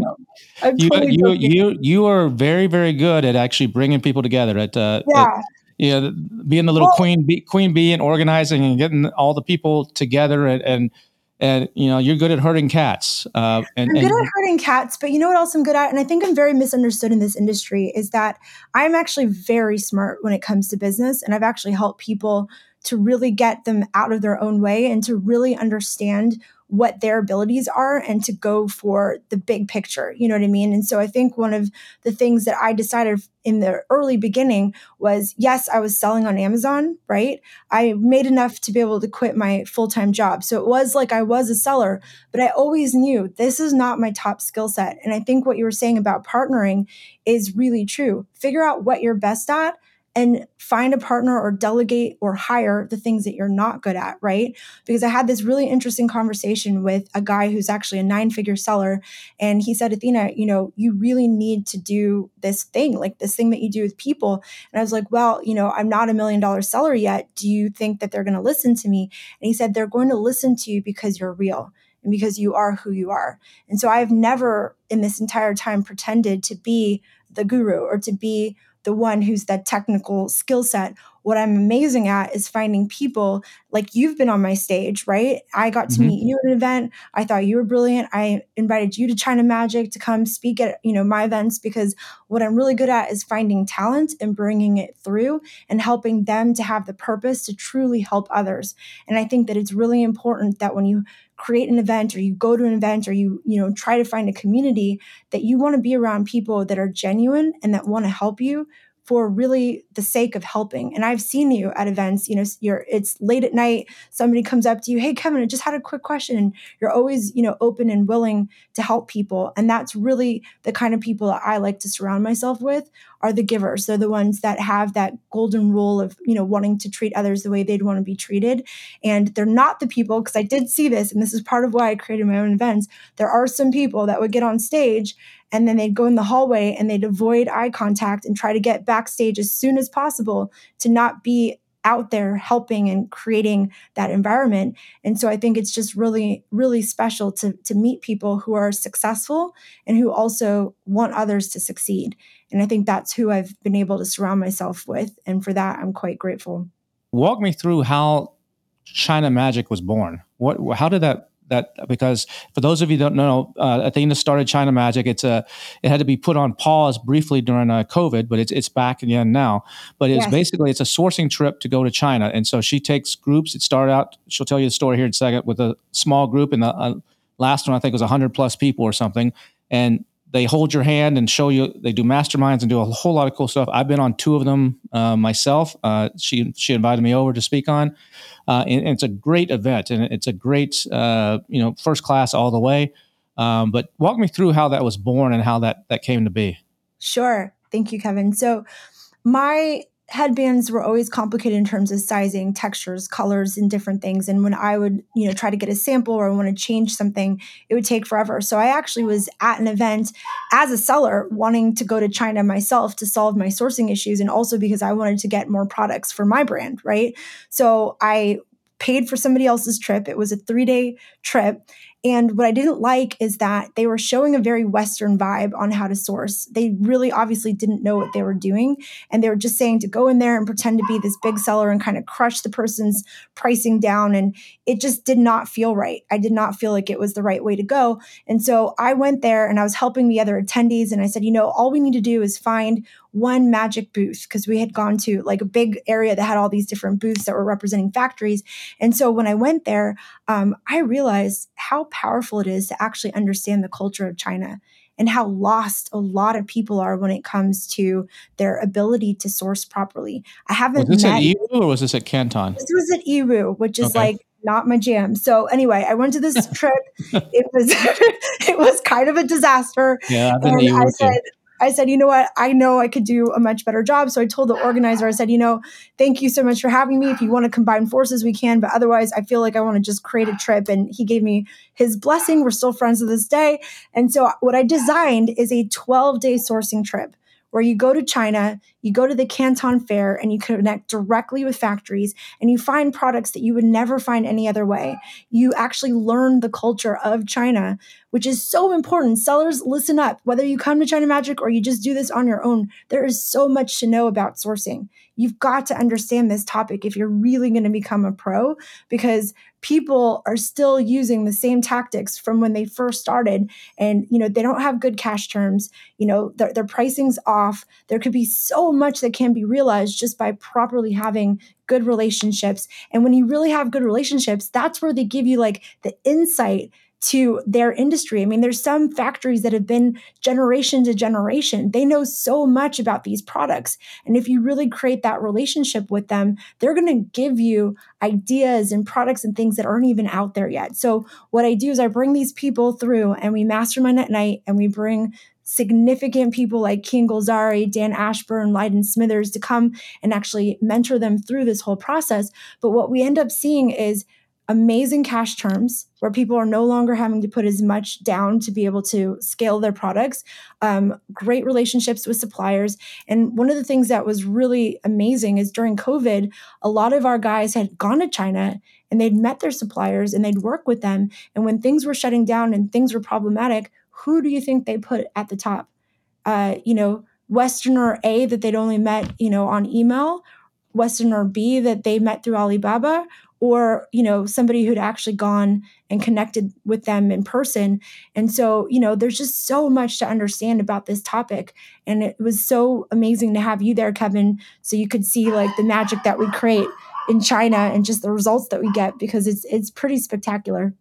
I you, totally you, you, you, you are very, very good at actually bringing people together. At, uh, yeah. At, you know, being the little well, queen bee, queen bee and organizing and getting all the people together. And, and, and you know, you're good at herding cats. Uh, and, I'm good and, at herding cats, but you know what else I'm good at? And I think I'm very misunderstood in this industry, is that I'm actually very smart when it comes to business. And I've actually helped people to really get them out of their own way and to really understand what their abilities are and to go for the big picture. You know what I mean? And so I think one of the things that I decided in the early beginning was, yes, I was selling on Amazon, right? I made enough to be able to quit my full-time job. So it was like I was a seller, but I always knew this is not my top skill set. And I think what you were saying about partnering is really true. Figure out what you're best at and find a partner or delegate or hire the things that you're not good at, right? Because I had this really interesting conversation with a guy who's actually a nine-figure seller. And he said, Athena, you know, you really need to do this thing, like this thing that you do with people. And I was like, well, you know, I'm not a million dollar seller yet. Do you think that they're going to listen to me? And he said, they're going to listen to you because you're real and because you are who you are. And so I've never in this entire time pretended to be the guru or to be the one who's that technical skill set. What I'm amazing at is finding people like you've been on my stage, right? I got to mm-hmm. meet you at an event. I thought you were brilliant. I invited you to China Magic to come speak at, you know, my events, because what I'm really good at is finding talent and bringing it through and helping them to have the purpose to truly help others. And I think that it's really important that when you create an event or you go to an event or you, you know, try to find a community, that you want to be around people that are genuine and that want to help you for really the sake of helping. And I've seen you at events, you know, you're, it's late at night, somebody comes up to you, hey, Kevin, I just had a quick question. And you're always, you know, open and willing to help people. And that's really the kind of people that I like to surround myself with, are the givers. They're the ones that have that golden rule of, you know, wanting to treat others the way they'd want to be treated. And they're not the people, because I did see this, and this is part of why I created my own events. There are some people that would get on stage and then they'd go in the hallway and they'd avoid eye contact and try to get backstage as soon as possible to not be out there helping and creating that environment. And so I think it's just really, really special to, to meet people who are successful and who also want others to succeed. And I think that's who I've been able to surround myself with. And for that, I'm quite grateful. Walk me through how China Magic was born. What? How did that... That because for those of you who don't know, uh, Athena started China Magic. It's a it had to be put on pause briefly during uh, COVID, but it's it's back again now. But it's yes. basically it's a sourcing trip to go to China, and so she takes groups. It started out. She'll tell you the story here in a second, with a small group, and the uh, last one I think was a hundred plus people or something, and they hold your hand and show you. They do masterminds and do a whole lot of cool stuff. I've been on two of them uh, myself. Uh, she she invited me over to speak on. Uh, and, and it's a great event, and it's a great uh, you know first class all the way. Um, but walk me through how that was born and how that that came to be. Sure, thank you, Kevin. So my headbands were always complicated in terms of sizing, textures, colors, and different things. And when I would, you know, try to get a sample or want to change something, it would take forever. So I actually was at an event as a seller wanting to go to China myself to solve my sourcing issues, and also because I wanted to get more products for my brand, right? So I paid for somebody else's trip. It was a three-day trip. And what I didn't like is that they were showing a very Western vibe on how to source. They really obviously didn't know what they were doing. And they were just saying to go in there and pretend to be this big seller and kind of crush the person's pricing down. And it just did not feel right. I did not feel like it was the right way to go. And so I went there and I was helping the other attendees. And I said, you know, all we need to do is find one magic booth, because we had gone to like a big area that had all these different booths that were representing factories. And so when I went there, um, I realized how powerful it is to actually understand the culture of China and how lost a lot of people are when it comes to their ability to source properly. I haven't was this met- at Yiwu or was this at Canton? This was at Yiwu, which is okay. like not my jam. So anyway, I went to this trip. It was it was kind of a disaster. Yeah, I've been and I said, too. I said, you know what? I know I could do a much better job. So I told the organizer, I said, you know, thank you so much for having me. If you want to combine forces, we can. But otherwise, I feel like I want to just create a trip. And he gave me his blessing. We're still friends to this day. And so what I designed is a twelve-day sourcing trip where you go to China, you go to the Canton Fair, and you connect directly with factories, and you find products that you would never find any other way. You actually learn the culture of China, which is so important. Sellers, listen up. Whether you come to China Magic or you just do this on your own, there is so much to know about sourcing. You've got to understand this topic if you're really going to become a pro, because people are still using the same tactics from when they first started. And, you know, they don't have good cash terms. You know, their, their pricing's off. There could be so much that can be realized just by properly having good relationships. And when you really have good relationships, that's where they give you like the insight to their industry. I mean, there's some factories that have been generation to generation. They know so much about these products. And if you really create that relationship with them, they're going to give you ideas and products and things that aren't even out there yet. So what I do is I bring these people through and we mastermind at night, and we bring significant people like Kian Golzari, Dan Ashburn, Lydon Smithers to come and actually mentor them through this whole process. But what we end up seeing is amazing cash terms where people are no longer having to put as much down to be able to scale their products, um, great relationships with suppliers. And one of the things that was really amazing is during COVID, a lot of our guys had gone to China and they'd met their suppliers and they'd work with them. And when things were shutting down and things were problematic, who do you think they put at the top? Uh, you know, Westerner A that they'd only met, you know, on email, Westerner B that they met through Alibaba, or, you know, somebody who'd actually gone and connected with them in person. And so, you know, there's just so much to understand about this topic. And it was so amazing to have you there, Kevin, so you could see like the magic that we create in China and just the results that we get, because it's it's pretty spectacular.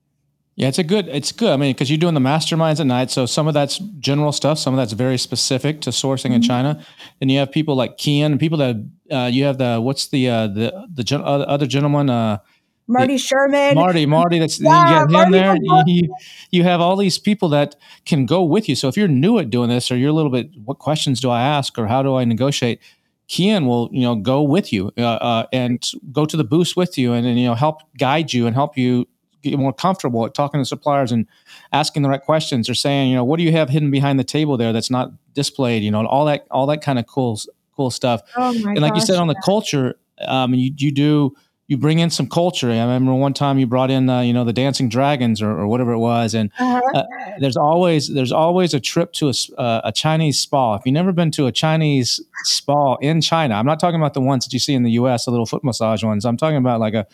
Yeah, it's a good, it's good. I mean, because you're doing the masterminds at night. So some of that's general stuff. Some of that's very specific to sourcing mm-hmm. in China. And you have people like Kian and people that, uh, you have the, what's the, uh, the, the gen- other gentleman, uh, Marty the, Sherman, Marty, Marty, that's, yeah, you get him Marty there. You, you have all these people that can go with you. So if you're new at doing this, or you're a little bit, what questions do I ask or how do I negotiate? Kian will, you know, go with you, uh, uh and go to the booth with you and, and, you know, help guide you and help you get more comfortable at talking to suppliers and asking the right questions, or saying, you know, what do you have hidden behind the table there that's not displayed? You know, and all that, all that kind of cool, cool stuff. Oh my and like gosh, you said on the yeah. culture, um, you you do you bring in some culture. I remember one time you brought in, uh, you know, the dancing dragons or, or whatever it was. And uh-huh. uh, there's always there's always a trip to a, uh, a Chinese spa. If you've never been to a Chinese spa in China, I'm not talking about the ones that you see in the U S, the little foot massage ones. I'm talking about like a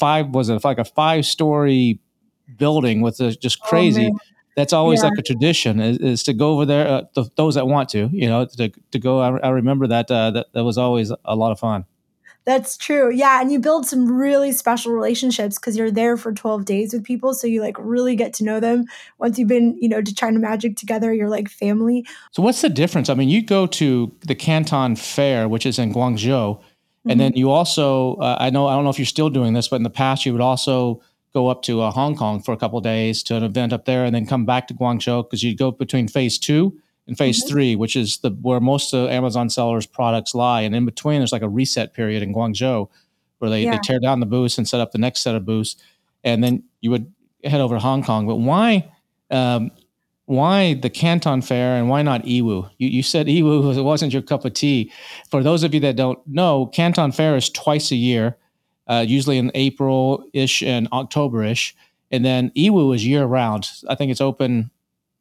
five was it like a five story building with a, just crazy. Oh, that's always yeah. like a tradition is, is to go over there. Uh, th- those that want to, you know, to, to go. I, I remember that, uh, that that was always a lot of fun. That's true. Yeah. And you build some really special relationships because you're there for twelve days with people. So you like really get to know them. Once you've been, you know, to China Magic together, you're like family. So what's the difference? I mean, you go to the Canton Fair, which is in Guangzhou. And then you also, uh, I know, I don't know if you're still doing this, but in the past you would also go up to uh, Hong Kong for a couple of days to an event up there and then come back to Guangzhou, because you go between phase two in phase mm-hmm. three, which is the where most of Amazon sellers' products lie. And in between, there's like a reset period in Guangzhou where they, yeah. they tear down the booths and set up the next set of booths. And then you would head over to Hong Kong. But why um, why the Canton Fair and why not Yiwu? You, you said Yiwu wasn't your cup of tea. For those of you that don't know, Canton Fair is twice a year, uh, usually in April-ish and October-ish. And then Yiwu is year-round. I think it's open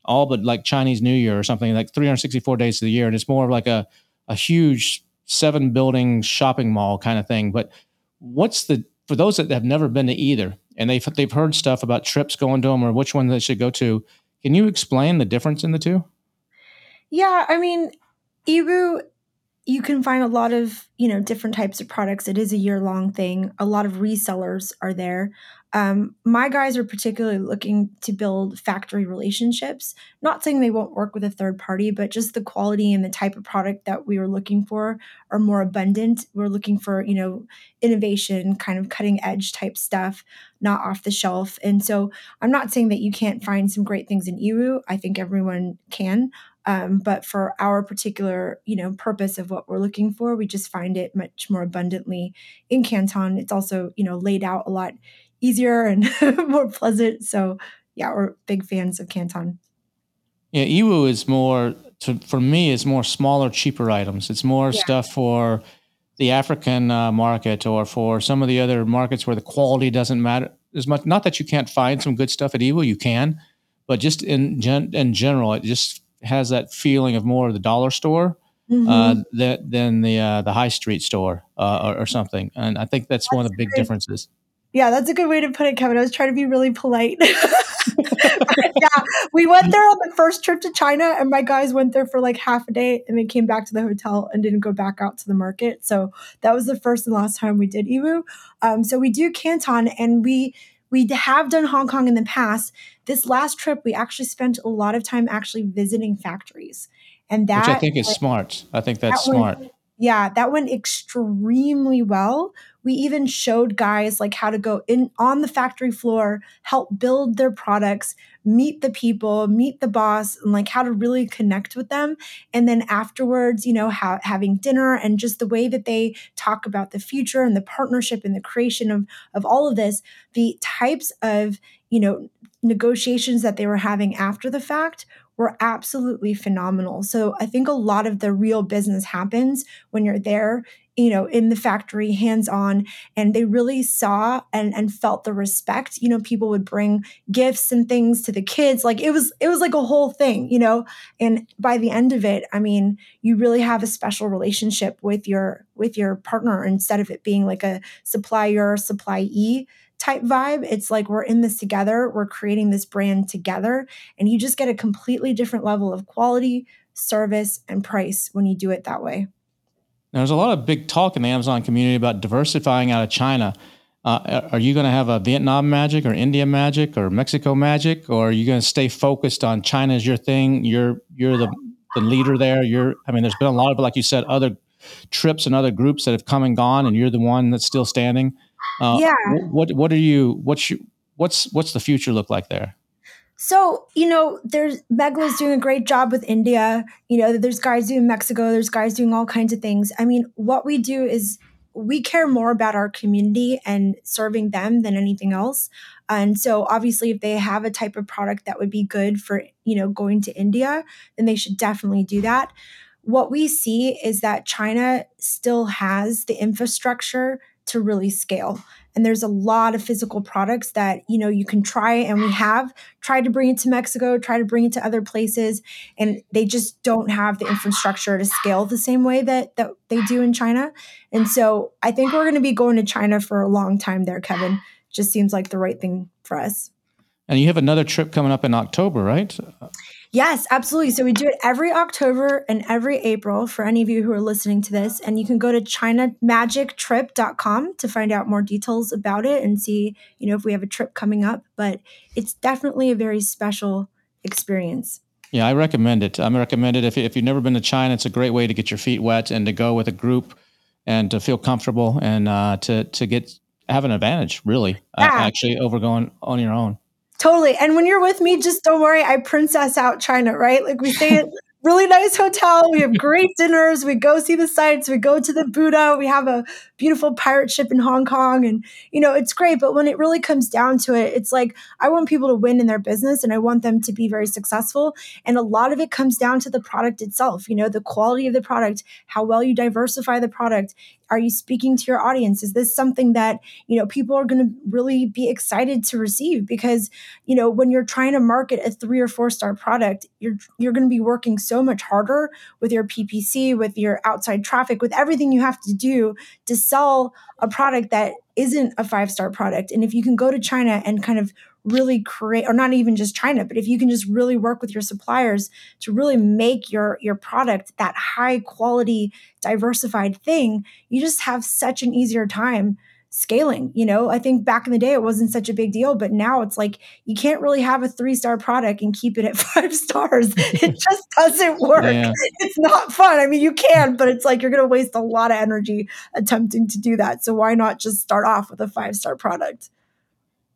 all but like Chinese New Year or something, like three hundred sixty-four days of the year. And it's more of like a, a huge seven-building shopping mall kind of thing. But what's the, for those that have never been to either, and they've, they've heard stuff about trips going to them or which one they should go to, can you explain the difference in the two? Yeah, I mean, Yiwu, you can find a lot of, you know, different types of products. It is a year-long thing. A lot of resellers are there. Um, my guys are particularly looking to build factory relationships. Not saying they won't work with a third party, but just the quality and the type of product that we were looking for are more abundant. We're looking for, you know, innovation, kind of cutting edge type stuff, not off the shelf. And so I'm not saying that you can't find some great things in Yiwu. I think everyone can. Um, but for our particular, you know, purpose of what we're looking for, we just find it much more abundantly in Canton. It's also, you know, laid out a lot easier and more pleasant. So yeah, we're big fans of Canton. Yeah, Yiwu is more, to, for me, it's more smaller, cheaper items. It's more yeah. stuff for the African uh, market or for some of the other markets where the quality doesn't matter as much. Not that you can't find some good stuff at Yiwu, you can, but just in gen- in general, it just has that feeling of more of the dollar store mm-hmm. uh, that, than the uh, the high street store uh, or, or something. And I think that's, that's one of the big differences. Yeah, that's a good way to put it, Kevin. I was trying to be really polite. Yeah, we went there on the first trip to China, and my guys went there for like half a day, and they came back to the hotel and didn't go back out to the market. So that was the first and last time we did Yiwu. Um, so we do Canton, and we we have done Hong Kong in the past. This last trip, we actually spent a lot of time actually visiting factories, and that which I think is like, smart. I think that's that smart. Went, yeah, that went extremely well. We even showed guys like how to go in on the factory floor, help build their products, meet the people, meet the boss, and like how to really connect with them. And then afterwards, you know, how, having dinner and just the way that they talk about the future and the partnership and the creation of, of all of this, the types of, you know, negotiations that they were having after the fact were absolutely phenomenal. So I think a lot of the real business happens when you're there, you know, in the factory, hands-on, and they really saw and, and felt the respect. You know, people would bring gifts and things to the kids. Like it was, it was like a whole thing, you know, and by the end of it, I mean, you really have a special relationship with your, with your partner instead of it being like a supplier, supplyee type vibe. It's like, we're in this together. We're creating this brand together, and you just get a completely different level of quality, service, and price when you do it that way. There's a lot of big talk in the Amazon community about diversifying out of China. Uh, are you going to have a Vietnam Magic or India Magic or Mexico Magic, or are you going to stay focused on China as your thing? You're you're the, the leader there. You're I mean, there's been a lot of, like you said, other trips and other groups that have come and gone, and you're the one that's still standing. Uh, yeah. What what are you? What's your, what's what's the future look like there? So, you know, there's Megla's doing a great job with India. You know, there's guys doing Mexico. There's guys doing all kinds of things. I mean, what we do is we care more about our community and serving them than anything else. And so obviously if they have a type of product that would be good for, you know, going to India, then they should definitely do that. What we see is that China still has the infrastructure to really scale. And there's a lot of physical products that, you know, you can try, and we have tried to bring it to Mexico, try to bring it to other places, and they just don't have the infrastructure to scale the same way that, that they do in China. And so I think we're going to be going to China for a long time there, Kevin. Just seems like the right thing for us. And you have another trip coming up in October, right? Yes, absolutely. So we do it every October and every April for any of you who are listening to this. And you can go to China Magic Trip dot com to find out more details about it and see, you know, if we have a trip coming up. But it's definitely a very special experience. Yeah, I recommend it. I recommend it. If, if you've never been to China, it's a great way to get your feet wet and to go with a group and to feel comfortable and uh, to, to get have an advantage, really, yeah. uh, actually, over going on your own. Totally. And when you're with me, just don't worry. I princess out China, right? Like we say it really nice hotel. We have great dinners. We go see the sights. We go to the Buddha. We have a beautiful pirate ship in Hong Kong. And, you know, it's great. But when it really comes down to it, it's like, I want people to win in their business and I want them to be very successful. And a lot of it comes down to the product itself, you know, the quality of the product, how well you diversify the product. Are you speaking to your audience? Is this something that, you know, people are going to really be excited to receive? Because, you know, when you're trying to market a three or four star product, you're you're going to be working so much harder with your P P C, with your outside traffic, with everything you have to do to sell a product that isn't a five star product. And if you can go to China and kind of really create, or not even just China, but if you can just really work with your suppliers to really make your, your product that high quality, diversified thing, you just have such an easier time scaling. You know, I think back in the day, it wasn't such a big deal, but now it's like, you can't really have a three-star product and keep it at five stars. It just doesn't work. Yeah. It's not fun. I mean, you can, but it's like, you're going to waste a lot of energy attempting to do that. So why not just start off with a five-star product?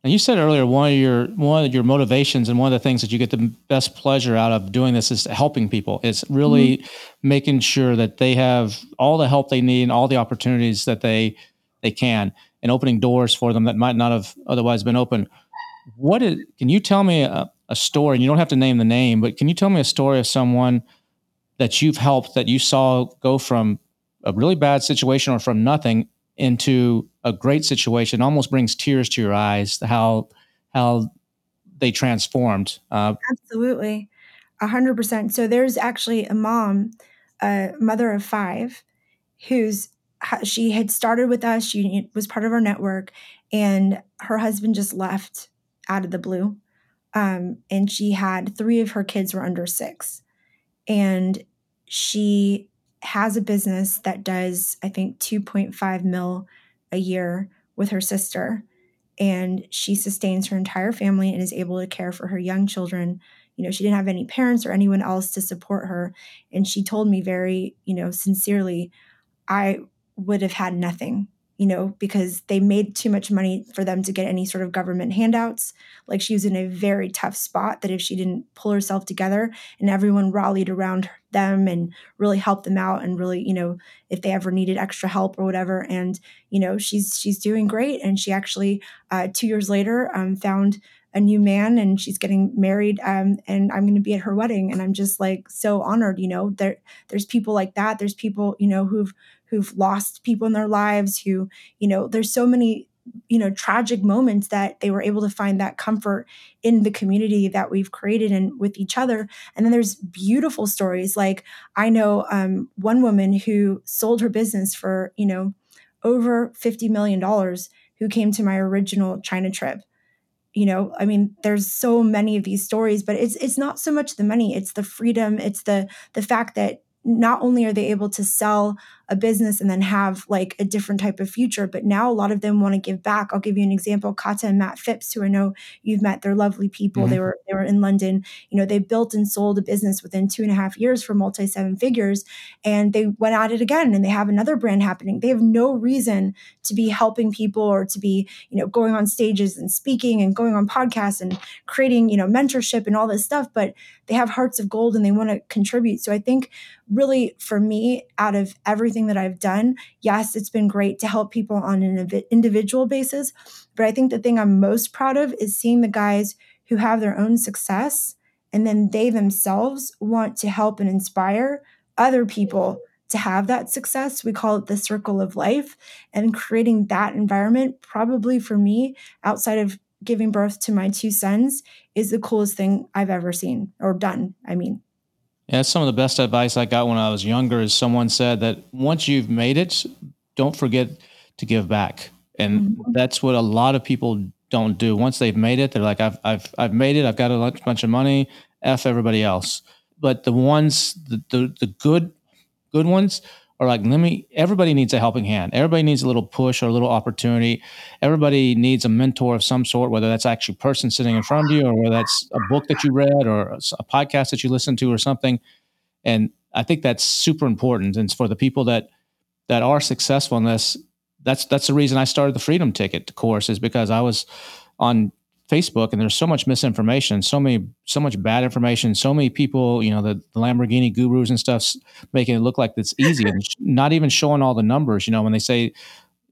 And you said earlier, one of your one of your motivations and one of the things that you get the best pleasure out of doing this is helping people. It's really mm-hmm. making sure that they have all the help they need and all the opportunities that they they can, and opening doors for them that might not have otherwise been open. What is, can you tell me a, a story? And you don't have to name the name, but can you tell me a story of someone that you've helped that you saw go from a really bad situation or from nothing into a great situation? Almost brings tears to your eyes how how they transformed. Uh, Absolutely, one hundred percent. So there's actually a mom, a mother of five, who's she had started with us. She was part of our network, and her husband just left out of the blue. Um, and she had three of her kids were under six, and she has a business that does, I think, two point five mil a year with her sister. And she sustains her entire family and is able to care for her young children. You know, she didn't have any parents or anyone else to support her. And she told me very, you know, sincerely, I would have had nothing, you know, because they made too much money for them to get any sort of government handouts. Like, she was in a very tough spot that if she didn't pull herself together and everyone rallied around them and really helped them out and really, you know, if they ever needed extra help or whatever. And, you know, she's, she's doing great. And she actually, uh, two years later, um, found a new man, and she's getting married. Um, and I'm going to be at her wedding. And I'm just like, so honored, you know, there, there's people like that. There's people, you know, who've, who've lost people in their lives, who, you know, there's so many, you know, tragic moments that they were able to find that comfort in the community that we've created and with each other. And then there's beautiful stories. Like, I know um, one woman who sold her business for, you know, over fifty million dollars, who came to my original China trip. You know, I mean, there's so many of these stories, but it's it's not so much the money, it's the freedom, it's the the fact that not only are they able to sell a business and then have like a different type of future, but now a lot of them want to give back. I'll give you an example. Kata and Matt Phipps, who I know you've met, they're lovely people. Mm-hmm. They were they were in London. You know, they built and sold a business within two and a half years for multi seven figures, and they went at it again, and they have another brand happening. They have no reason to be helping people or to be, you know, going on stages and speaking and going on podcasts and creating, you know, mentorship and all this stuff, but they have hearts of gold and they want to contribute. So I think really for me, out of everything that I've done, yes, it's been great to help people on an individual basis. But I think the thing I'm most proud of is seeing the guys who have their own success, and then they themselves want to help and inspire other people to have that success. We call it the circle of life. And creating that environment, probably for me, outside of giving birth to my two sons, is the coolest thing I've ever seen or done. I mean, Yeah, that's some of the best advice I got when I was younger, is someone said that once you've made it, don't forget to give back. And mm-hmm. that's what a lot of people don't do. Once they've made it, they're like, I've I've I've made it, I've got a bunch of money, F everybody else. But the ones, the the, the good good ones are like, let me, everybody needs a helping hand. Everybody needs a little push or a little opportunity. Everybody needs a mentor of some sort, whether that's actually a person sitting in front of you, or whether that's a book that you read or a podcast that you listen to or something. And I think that's super important. And for the people that, that are successful in this, that's, that's the reason I started the Freedom Ticket course, is because I was on Facebook, and there's so much misinformation, so many, so much bad information, so many people, you know, the, the Lamborghini gurus and stuff making it look like it's easy and not even showing all the numbers. You know, when they say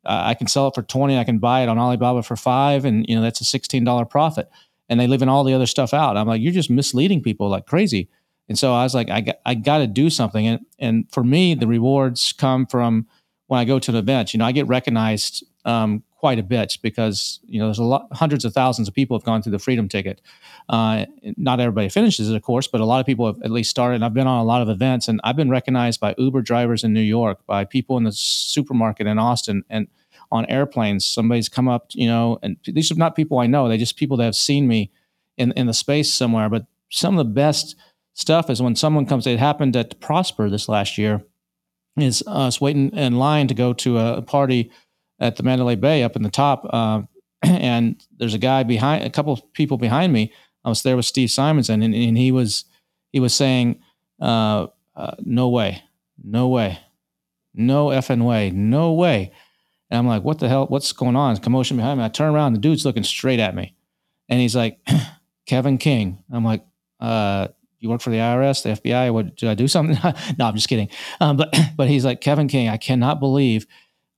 uh, I can sell it for twenty, I can buy it on Alibaba for five, and you know, that's a sixteen dollars profit, and they leaving all the other stuff out. I'm like, you're just misleading people like crazy. And so I was like, I got, I got to do something. And, and for me, the rewards come from when I go to an event. You know, I get recognized um, quite a bit because, you know, there's a lot, hundreds of thousands of people have gone through the Freedom Ticket. Uh, not everybody finishes it, of course, but a lot of people have at least started. And I've been on a lot of events, and I've been recognized by Uber drivers in New York, by people in the supermarket in Austin, and on airplanes. Somebody's come up, you know, and these are not people I know. They're just people that have seen me in, in the space somewhere. But some of the best stuff is when someone comes. It happened at Prosper this last year. Is us waiting in line to go to a party at the Mandalay Bay up in the top, uh, and there's a guy behind, a couple of people behind me. I was there with Steve Simonson, and, and he was he was saying, uh, uh, "No way, no way, no effing way, no way." And I'm like, "What the hell? What's going on?" There's commotion behind me. I turn around, the dude's looking straight at me, and he's like, "Kevin King." I'm like, uh. You work for the I R S, the F B I? What, did I do something? No, I'm just kidding. Um, but but he's like, Kevin King, I cannot believe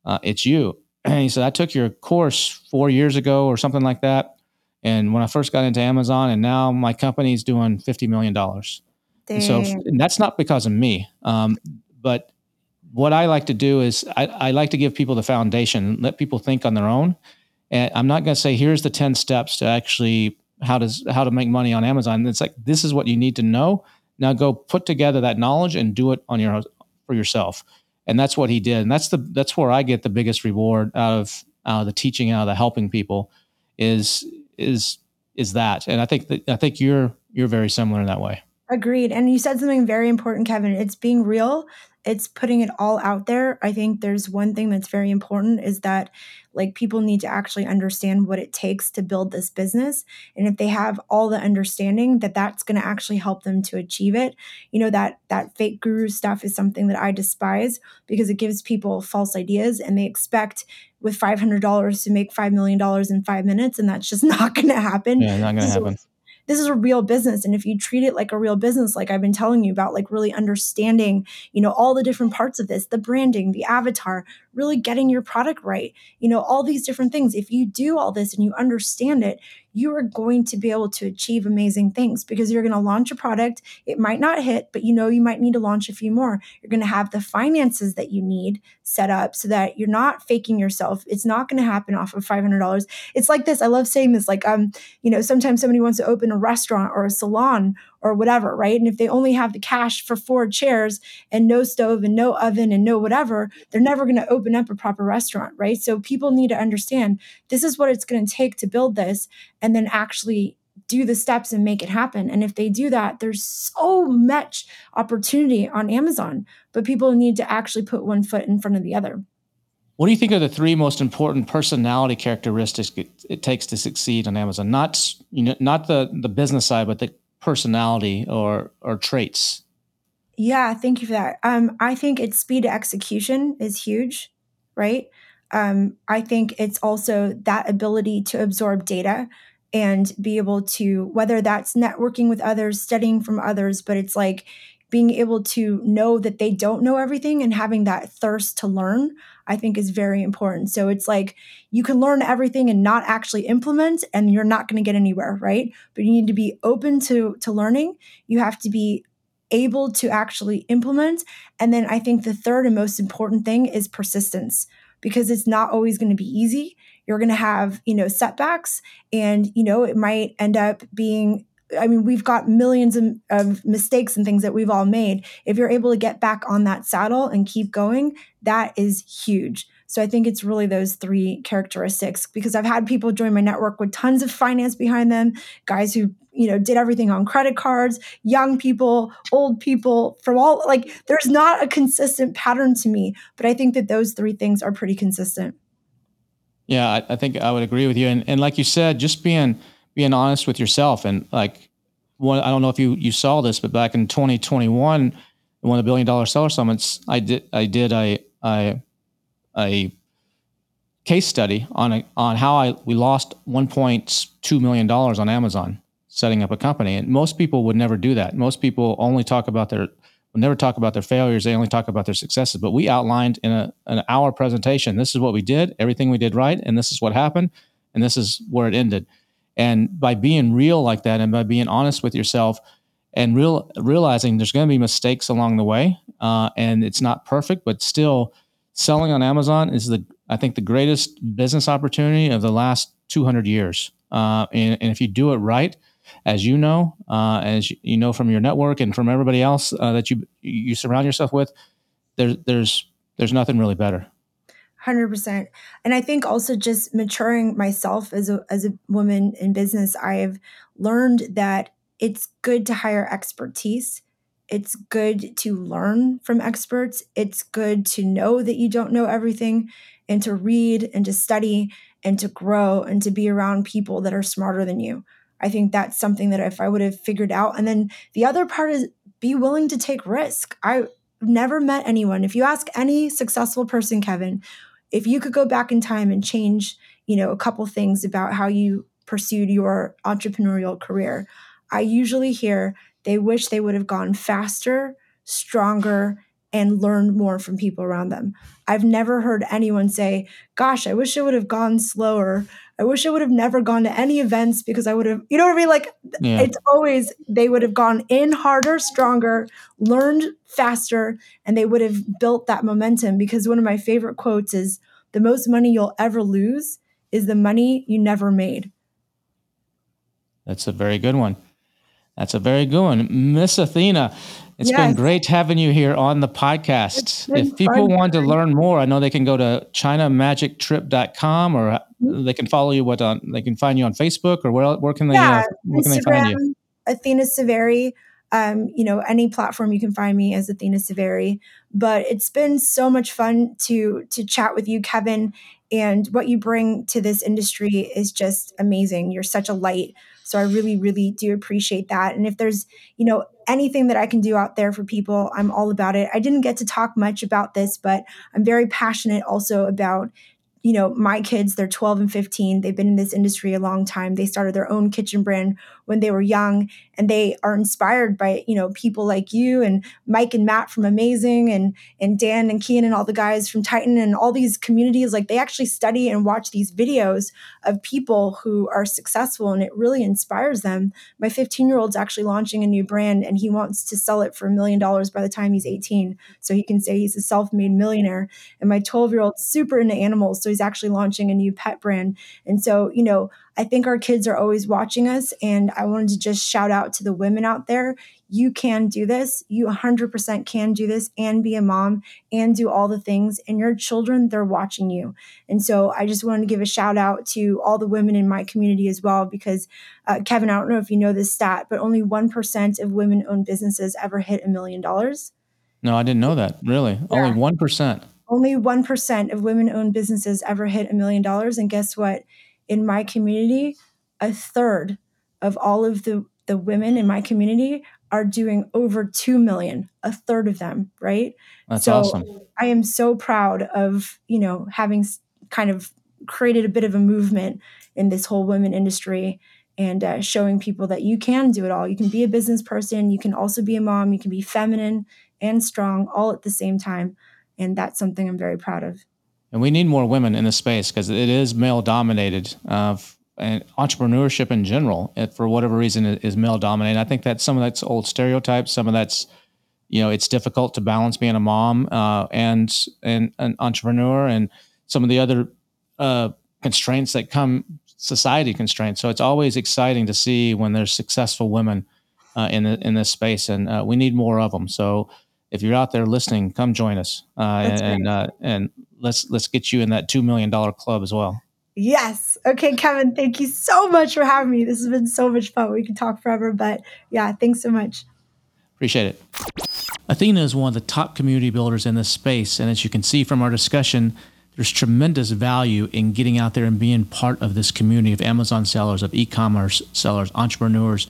uh, it's you. And he said, I took your course four years ago or something like that. And when I first got into Amazon, and now my company's doing fifty million dollars. And so and that's not because of me. Um, but what I like to do is I, I like to give people the foundation, let people think on their own. And I'm not going to say, here's the ten steps to actually how does how to make money on Amazon. It's like, this is what you need to know. Now go put together that knowledge and do it on your for yourself. And that's what he did. And that's the that's where I get the biggest reward out of uh, the teaching, out of the helping people, is is is that. And I think that, I think you're you're very similar in that way. Agreed. And you said something very important, Kevin. It's being real. It's putting it all out there. I think there's one thing that's very important is that like people need to actually understand what it takes to build this business. And if they have all the understanding that that's going to actually help them to achieve it, you know, that that fake guru stuff is something that I despise because it gives people false ideas and they expect with five hundred dollars to make five million dollars in five minutes. And that's just not going to happen. Yeah, not going to happen. This is a real business. And if you treat it like a real business, like I've been telling you about, like really understanding, you know, all the different parts of this, the branding, the avatar, really getting your product right, you know, all these different things. If you do all this and you understand it, you are going to be able to achieve amazing things because you're going to launch a product. It might not hit, but you know, you might need to launch a few more. You're going to have the finances that you need set up so that you're not faking yourself. It's not going to happen off of five hundred dollars. It's like this. I love saying this, like, um, you know, sometimes somebody wants to open a restaurant or a salon or whatever, right? And if they only have the cash for four chairs and no stove and no oven and no whatever, they're never going to open up a proper restaurant, right? So people need to understand this is what it's going to take to build this and then actually do the steps and make it happen. And if they do that, there's so much opportunity on Amazon, but people need to actually put one foot in front of the other. What do you think are the three most important personality characteristics it takes to succeed on Amazon? Not, you know, not the, the business side, but the personality or or traits. Yeah, thank you for that. Um, I think it's speed to execution is huge, right? Um, I think it's also that ability to absorb data and be able to, whether that's networking with others, studying from others, but it's like being able to know that they don't know everything and having that thirst to learn, I think is very important. So it's like you can learn everything and not actually implement and you're not going to get anywhere, right? But you need to be open to, to learning. You have to be able to actually implement. And then I think the third and most important thing is persistence, because it's not always going to be easy. You're going to have, you know, setbacks and, you know, it might end up being, I mean, we've got millions of, of mistakes and things that we've all made. If you're able to get back on that saddle and keep going, that is huge. So I think it's really those three characteristics, because I've had people join my network with tons of finance behind them, guys who, you know, did everything on credit cards, young people, old people from all, like there's not a consistent pattern to me, but I think that those three things are pretty consistent. Yeah, I, I think I would agree with you. And, and like you said, just being being honest with yourself. And like, one, I don't know if you, you saw this, but back in twenty twenty-one, one of the Billion Dollar Seller Summits, I did, I did a, a, a case study on a, on how I we lost one point two million dollars on Amazon setting up a company. And most people would never do that. Most people only talk about their will never talk about their failures. They only talk about their successes. But we outlined in a, an hour presentation, this is what we did, everything we did right, and this is what happened, and this is where it ended. And by being real like that and by being honest with yourself and real realizing there's going to be mistakes along the way, uh, and it's not perfect, but still selling on Amazon is, the I think, the greatest business opportunity of the last two hundred years. Uh, and, and if you do it right, as you know, uh, as you know from your network and from everybody else uh, that you you surround yourself with, there's there's there's nothing really better. one hundred percent. And I think also just maturing myself as a as a woman in business, I've learned that it's good to hire expertise. It's good to learn from experts. It's good to know that you don't know everything, and to read and to study and to grow and to be around people that are smarter than you. I think that's something that if I would have figured out. And then the other part is be willing to take risk. I've never met anyone. If you ask any successful person, Kevin, if you could go back in time and change, you know, a couple things about how you pursued your entrepreneurial career, I usually hear they wish they would have gone faster, stronger, and learned more from people around them. I've never heard anyone say, gosh, I wish I would have gone slower. I wish I would have never gone to any events because I would have, you know what I mean? Like yeah. It's always, they would have gone in harder, stronger, learned faster, and they would have built that momentum. Because one of my favorite quotes is, the most money you'll ever lose is the money you never made. That's a very good one. That's a very good one. Miss Athena, it's yes. been great having you here on the podcast. If people fun. want to learn more, I know they can go to China Magic Trip dot com, or they can follow you. What on? They can find you on Facebook, or where? Where can they? Yeah, uh, where Instagram, can they find you? Athena Severi. Um, you know, any platform you can find me as Athena Severi. But it's been so much fun to to chat with you, Kevin. And what you bring to this industry is just amazing. You're such a light. So I really, really do appreciate that. And if there's, you know, anything that I can do out there for people, I'm all about it. I didn't get to talk much about this, but I'm very passionate also about, you know, my kids. They're twelve and fifteen. They've been in this industry a long time. They started their own kitchen brand when they were young, and they are inspired by, you know, people like you and Mike and Matt from Amazing, and and Dan and Kian and all the guys from Titan and all these communities. Like, they actually study and watch these videos of people who are successful, and it really inspires them. My fifteen-year-old's actually launching a new brand, and he wants to sell it for a million dollars by the time he's eighteen. So he can say he's a self-made millionaire. And my twelve-year-old's super into animals, so he's actually launching a new pet brand. And so, you know, I think our kids are always watching us. And I wanted to just shout out to the women out there. You can do this. You one hundred percent can do this, and be a mom and do all the things. And your children, they're watching you. And so I just wanted to give a shout out to all the women in my community as well, because uh, Kevin, I don't know if you know this stat, but only one percent of women-owned businesses ever hit a million dollars. No, I didn't know that. Really? Yeah. Only one percent. Only one percent of women-owned businesses ever hit a million dollars. And guess what? In my community, a third of all of the, the women in my community are doing over two million, a third of them, right? That's so awesome. I am so proud of, you know, having kind of created a bit of a movement in this whole women industry, and uh, showing people that you can do it all. You can be a business person. You can also be a mom. You can be feminine and strong all at the same time. And that's something I'm very proud of. And we need more women in the space, because it is male dominated. Uh, and entrepreneurship in general, it, for whatever reason, is male dominated. I think that some of that's old stereotypes. Some of that's, you know, it's difficult to balance being a mom uh, and and an entrepreneur, and some of the other uh, constraints that come, society constraints. So it's always exciting to see when there's successful women uh, in the, in this space, and uh, we need more of them. So if you're out there listening, come join us, uh, and and, uh, and let's let's get you in that two million dollars club as well. Yes. Okay, Kevin, thank you so much for having me. This has been so much fun. We could talk forever, but yeah, thanks so much. Appreciate it. Athena is one of the top community builders in this space, and as you can see from our discussion, there's tremendous value in getting out there and being part of this community of Amazon sellers, of e-commerce sellers, entrepreneurs.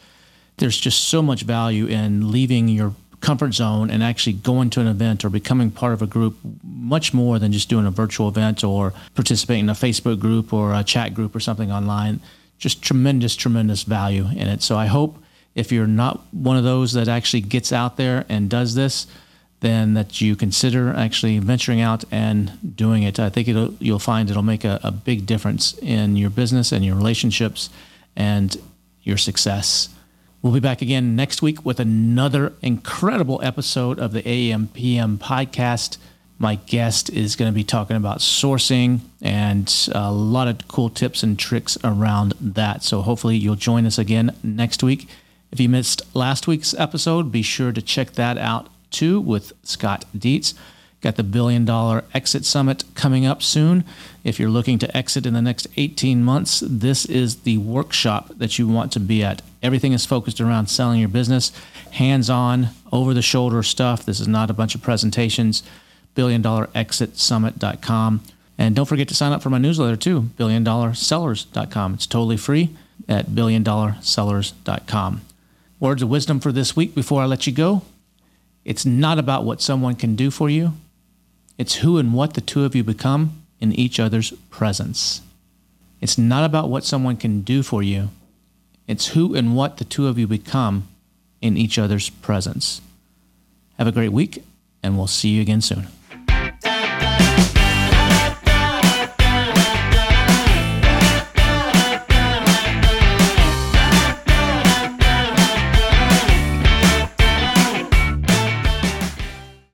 There's just so much value in leaving your comfort zone and actually going to an event or becoming part of a group much more than just doing a virtual event or participating in a Facebook group or a chat group or something online. Just tremendous, tremendous value in it. So I hope if you're not one of those that actually gets out there and does this, then that you consider actually venturing out and doing it. I think it'll, you'll find it'll make a, a big difference in your business and your relationships and your success. We'll be back again next week with another incredible episode of the A M P M podcast. My guest is going to be talking about sourcing and a lot of cool tips and tricks around that. So hopefully you'll join us again next week. If you missed last week's episode, be sure to check that out too with Scott Dietz. Got the Billion Dollar Exit Summit coming up soon. If you're looking to exit in the next eighteen months, this is the workshop that you want to be at. Everything is focused around selling your business, hands-on, over-the-shoulder stuff. This is not a bunch of presentations. billion dollar exit summit dot com. And don't forget to sign up for my newsletter too, billion dollar sellers dot com. It's totally free at billion dollar sellers dot com. Words of wisdom for this week before I let you go. It's not about what someone can do for you. It's who and what the two of you become in each other's presence. It's not about what someone can do for you. It's who and what the two of you become in each other's presence. Have a great week, and we'll see you again soon.